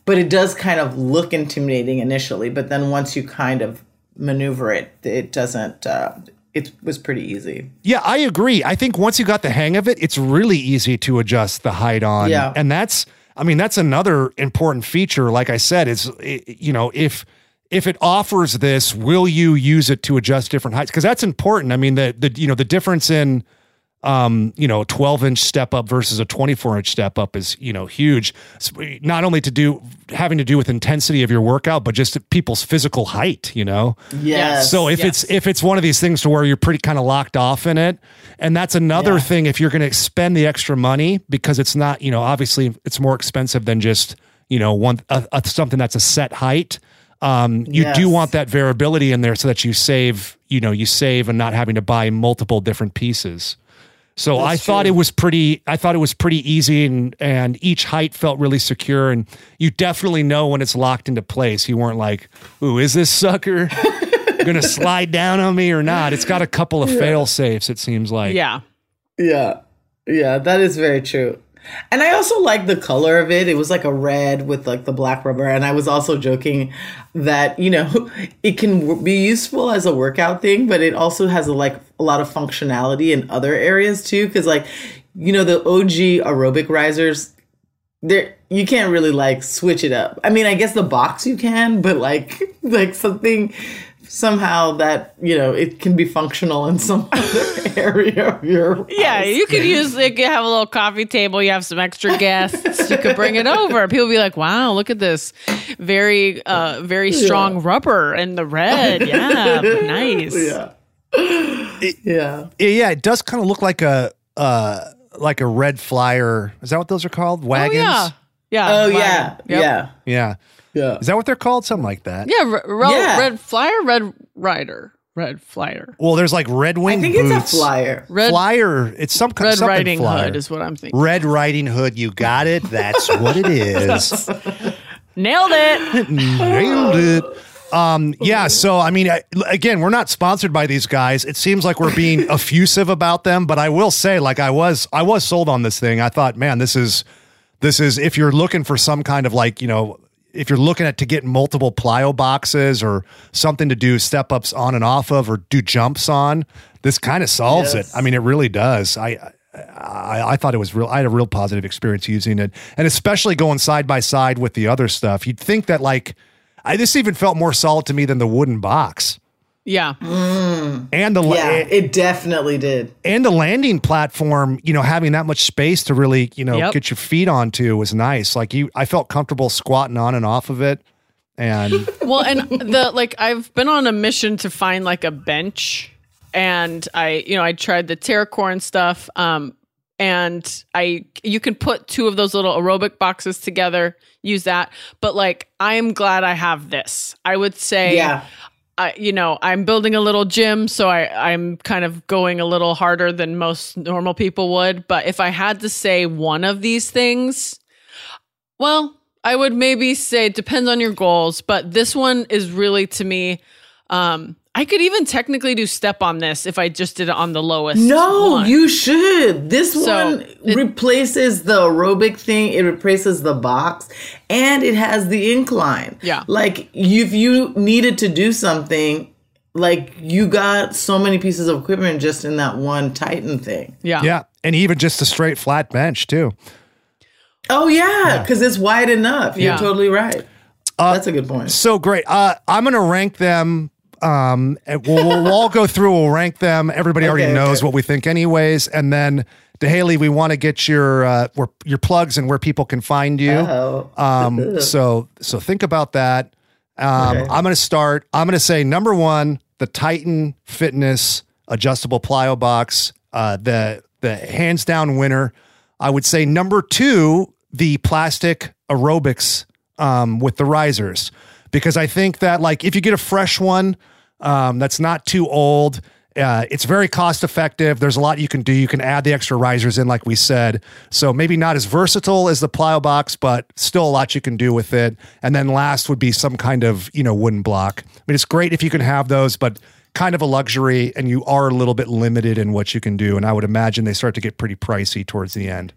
But it does kind of look intimidating initially, but then once you kind of maneuver it, it doesn't, it was pretty easy. Yeah, I agree. I think once you got the hang of it, it's really easy to adjust the height on. Yeah. And that's another important feature. Like I said, is, you know, if it offers this, will you use it to adjust different heights? Because that's important. I mean, the difference in, you know, 12-inch step up versus a 24-inch step up is, you know, huge. So not only having to do with intensity of your workout, but just people's physical height, you know? Yes. So if it's one of these things to where you're pretty kind of locked off in it, and that's another thing, if you're going to spend the extra money, because it's not, you know, obviously it's more expensive than just, you know, something that's a set height. You do want that variability in there so that you save and not having to buy multiple different pieces. So I thought it was pretty easy, and each height felt really secure, and you definitely know when it's locked into place. You weren't like, ooh, is this sucker going to slide down on me or not? It's got a couple of fail safes, it seems like. Yeah. Yeah. Yeah, that is very true. And I also like the color of it. It was like a red with like the black rubber. And I was also joking that, you know, it can be useful as a workout thing, but it also has like a lot of functionality in other areas too. Cause like, you know, the OG aerobic risers, you can't really like switch it up. I mean, I guess the box you can, but like something somehow that, you know, it can be functional in some other area of your house. Yeah, you could use, like, you have a little coffee table, you have some extra guests, you could bring it over. People be like, wow, look at this very, very strong rubber and the red. Yeah, nice. Yeah. It does kind of look like a like a red flyer. Is that what those are called? Wagons? Oh, yeah. Oh, yeah. Yep. Yeah. Yeah. Yeah. Is that what they're called? Something like that. Yeah. Red flyer, red rider. Red flyer. Well, there's like Red Wing boots. I think it's a flyer. Flyer. It's some kind of something. Red Riding Hood is what I'm thinking. Red Riding Hood. You got it. That's what it is. Nailed it. Nailed it. Yeah. So, I mean, again, we're not sponsored by these guys. It seems like we're being effusive about them, but I will say, like, I was sold on this thing. I thought, man, this is if you're looking for some kind of, like, you know, if you're looking at to get multiple plyo boxes or something to do step ups on and off of or do jumps on, this kind of solves it. I mean, it really does. I thought it was real. I had a real positive experience using it, and especially going side by side with the other stuff. You'd think that, like, this even felt more solid to me than the wooden box. Yeah. Mm. And it definitely did. And the landing platform, you know, having that much space to really, you know, get your feet onto was nice. Like, I felt comfortable squatting on and off of it. And well, and I've been on a mission to find like a bench, and I tried the TerraCore stuff. And you can put two of those little aerobic boxes together, use that. But like, I am glad I have this. I would say, I'm building a little gym, so I'm kind of going a little harder than most normal people would. But if I had to say one of these things, well, I would maybe say it depends on your goals. But this one is really, to me, I could even technically do step on this if I just did it on the lowest. No, one. You should. This one replaces the aerobic thing. It replaces the box. And it has the incline. Yeah. Like, if you needed to do something, like, you got so many pieces of equipment just in that one Titan thing. Yeah. Yeah. And even just a straight flat bench, too. Oh, yeah. Because it's wide enough. You're totally right. That's a good point. So great. I'm going to rank them. We'll all go through. We'll rank them. Everybody already knows what we think, anyways. And then, Dahéli, we want to get your plugs and where people can find you. So think about that. I'm going to start. I'm going to say number one, the Titan Fitness adjustable plyo box, the hands down winner. I would say number two, the plastic aerobics with the risers. Because I think that, like, if you get a fresh one that's not too old, it's very cost effective. There's a lot you can do. You can add the extra risers in, like we said. So maybe not as versatile as the plyo box, but still a lot you can do with it. And then last would be some kind of, you know, wooden block. I mean, it's great if you can have those, but kind of a luxury, and you are a little bit limited in what you can do. And I would imagine they start to get pretty pricey towards the end.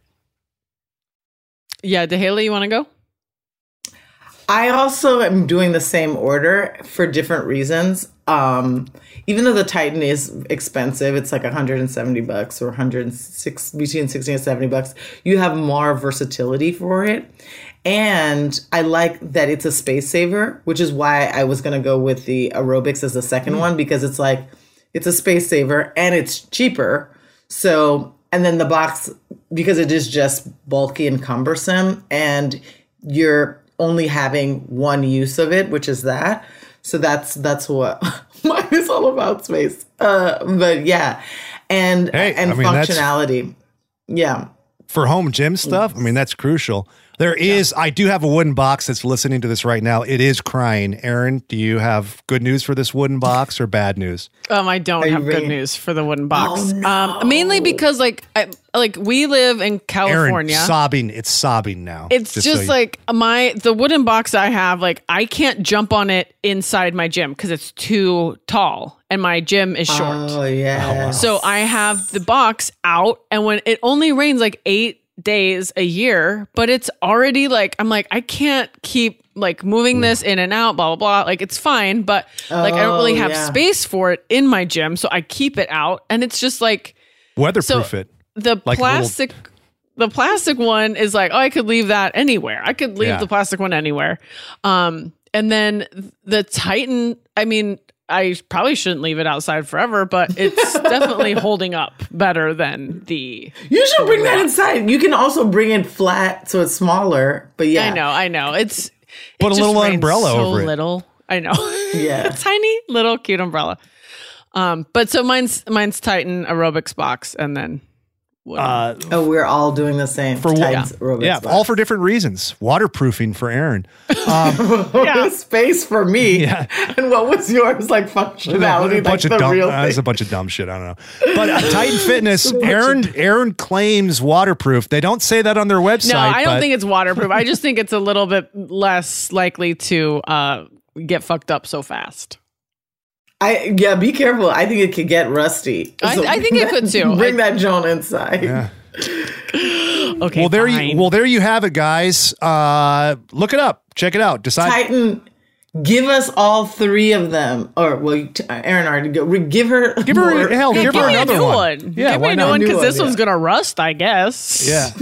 Yeah, Dahéli, you want to go? I also am doing the same order for different reasons. Even though the Titan is expensive, it's like $170 or between $60 and $70. You have more versatility for it. And I like that it's a space saver, which is why I was going to go with the aerobics as the second one, because it's like, it's a space saver and it's cheaper. So, and then the box, because it is just bulky and cumbersome, and you're only having one use of it, which is that. So that's what mine is all about, space. But yeah. And functionality. Yeah. For home gym stuff, I mean, that's crucial. There is, I do have a wooden box that's listening to this right now. It is crying. Erin, do you have good news for this wooden box or bad news? I don't have good news for the wooden box. Oh, no. Mainly because, like, we live in California. Erin, sobbing. It's sobbing now. It's just so like the wooden box I have, like, I can't jump on it inside my gym because it's too tall. And my gym is short. Oh, yeah. So I have the box out, and when it only rains like 8 days a year, but it's already like, I'm like, I can't keep like moving this in and out, blah, blah, blah. Like, it's fine, but like, I don't really have space for it in my gym. So I keep it out, and it's just like weatherproof it. The like plastic. The plastic one is like, oh, I could leave that anywhere. I could leave the plastic one anywhere. And then the Titan, I mean, I probably shouldn't leave it outside forever, but it's definitely holding up better than the... You should bring that inside. You can also bring it flat so it's smaller, but yeah. I know. It's... Put a little umbrella over it. So little. I know. Yeah. A tiny, little, cute umbrella. But so mine's Titan aerobics box, and then We're all doing the same. For all for different reasons. Waterproofing for Erin. Space for me. Yeah. And what was yours? Like functionality, that was a bunch of dumb shit. I don't know. But Titan Fitness, Erin claims waterproof. They don't say that on their website. No, I don't think it's waterproof. I just think it's a little bit less likely to get fucked up so fast. Be careful. I think it could get rusty. I think it could too. Bring that Joan inside. Yeah. Okay. Well, there you have it, guys. Look it up. Check it out. Decide. Titan, give us all three of them, Erin already give her. Give her more. Hell. Give her another one. Yeah. Give me a new one because this one's gonna rust, I guess. Yeah.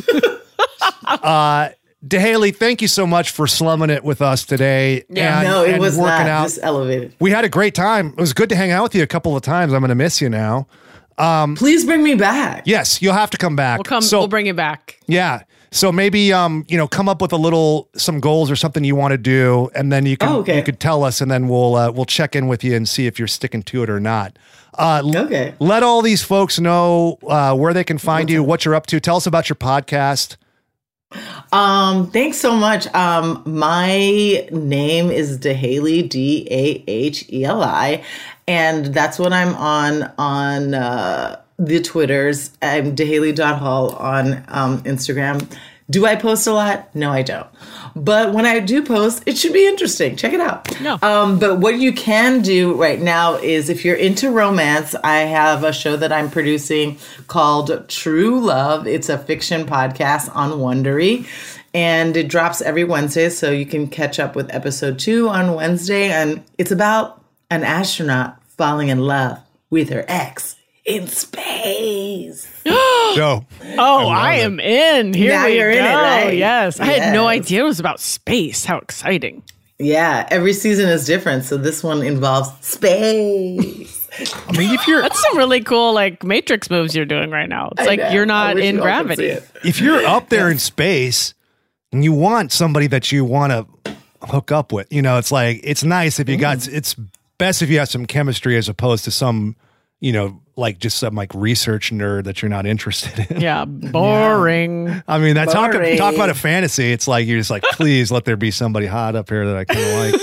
Dahéli, thank you so much for slumming it with us today. Yeah, it was working out. Just elevated. We had a great time. It was good to hang out with you a couple of times. I'm going to miss you now. Please bring me back. Yes, you'll have to come back. We'll bring you back. Yeah. So maybe come up with some goals or something you want to do, and then you can you could tell us, and then we'll check in with you and see if you're sticking to it or not. Let all these folks know where they can find you, what you're up to. Tell us about your podcast. Thanks so much. My name is Dahéli, Daheli, and that's what I'm on the Twitters. I'm Dahéli.Hall on Instagram. Do I post a lot? No, I don't. But when I do post, it should be interesting. Check it out. No. But what you can do right now is if you're into romance, I have a show that I'm producing called True Love. It's a fiction podcast on Wondery. And it drops every Wednesday, so you can catch up with episode 2 on Wednesday. And it's about an astronaut falling in love with her ex in space. No. Oh, I am in. Here now we you're go. In it, right? Yes. I had no idea it was about space. How exciting. Yeah, every season is different. So this one involves space. I mean, that's some really cool Matrix moves you're doing right now. It's you're not in gravity. If you're up there in space and you want somebody that you want to hook up with, it's it's nice if you got, it's best if you have some chemistry as opposed to some, just some research nerd that you're not interested in. Yeah, boring. Yeah. I mean, talk about a fantasy. It's you're just please let there be somebody hot up here that I kind of like.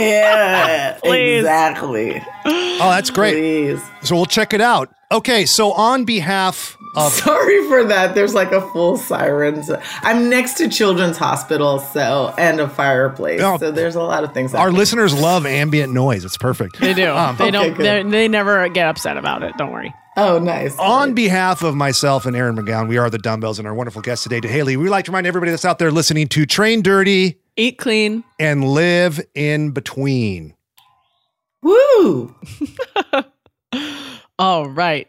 Yeah, exactly. Oh, that's great. Please. So we'll check it out. Okay, so on behalf of... Sorry for that. There's a full siren. I'm next to Children's Hospital, and a fireplace. Oh, so there's a lot of things. Our listeners love ambient noise. It's perfect. They do. They never get upset about it. Don't worry. Oh, nice. On behalf of myself and Erin McGowan, we are the Dumbbells, and our wonderful guest today, Dahéli, we'd like to remind everybody that's out there listening to Train Dirty, Eat Clean, and Live in Between. Woo! All right.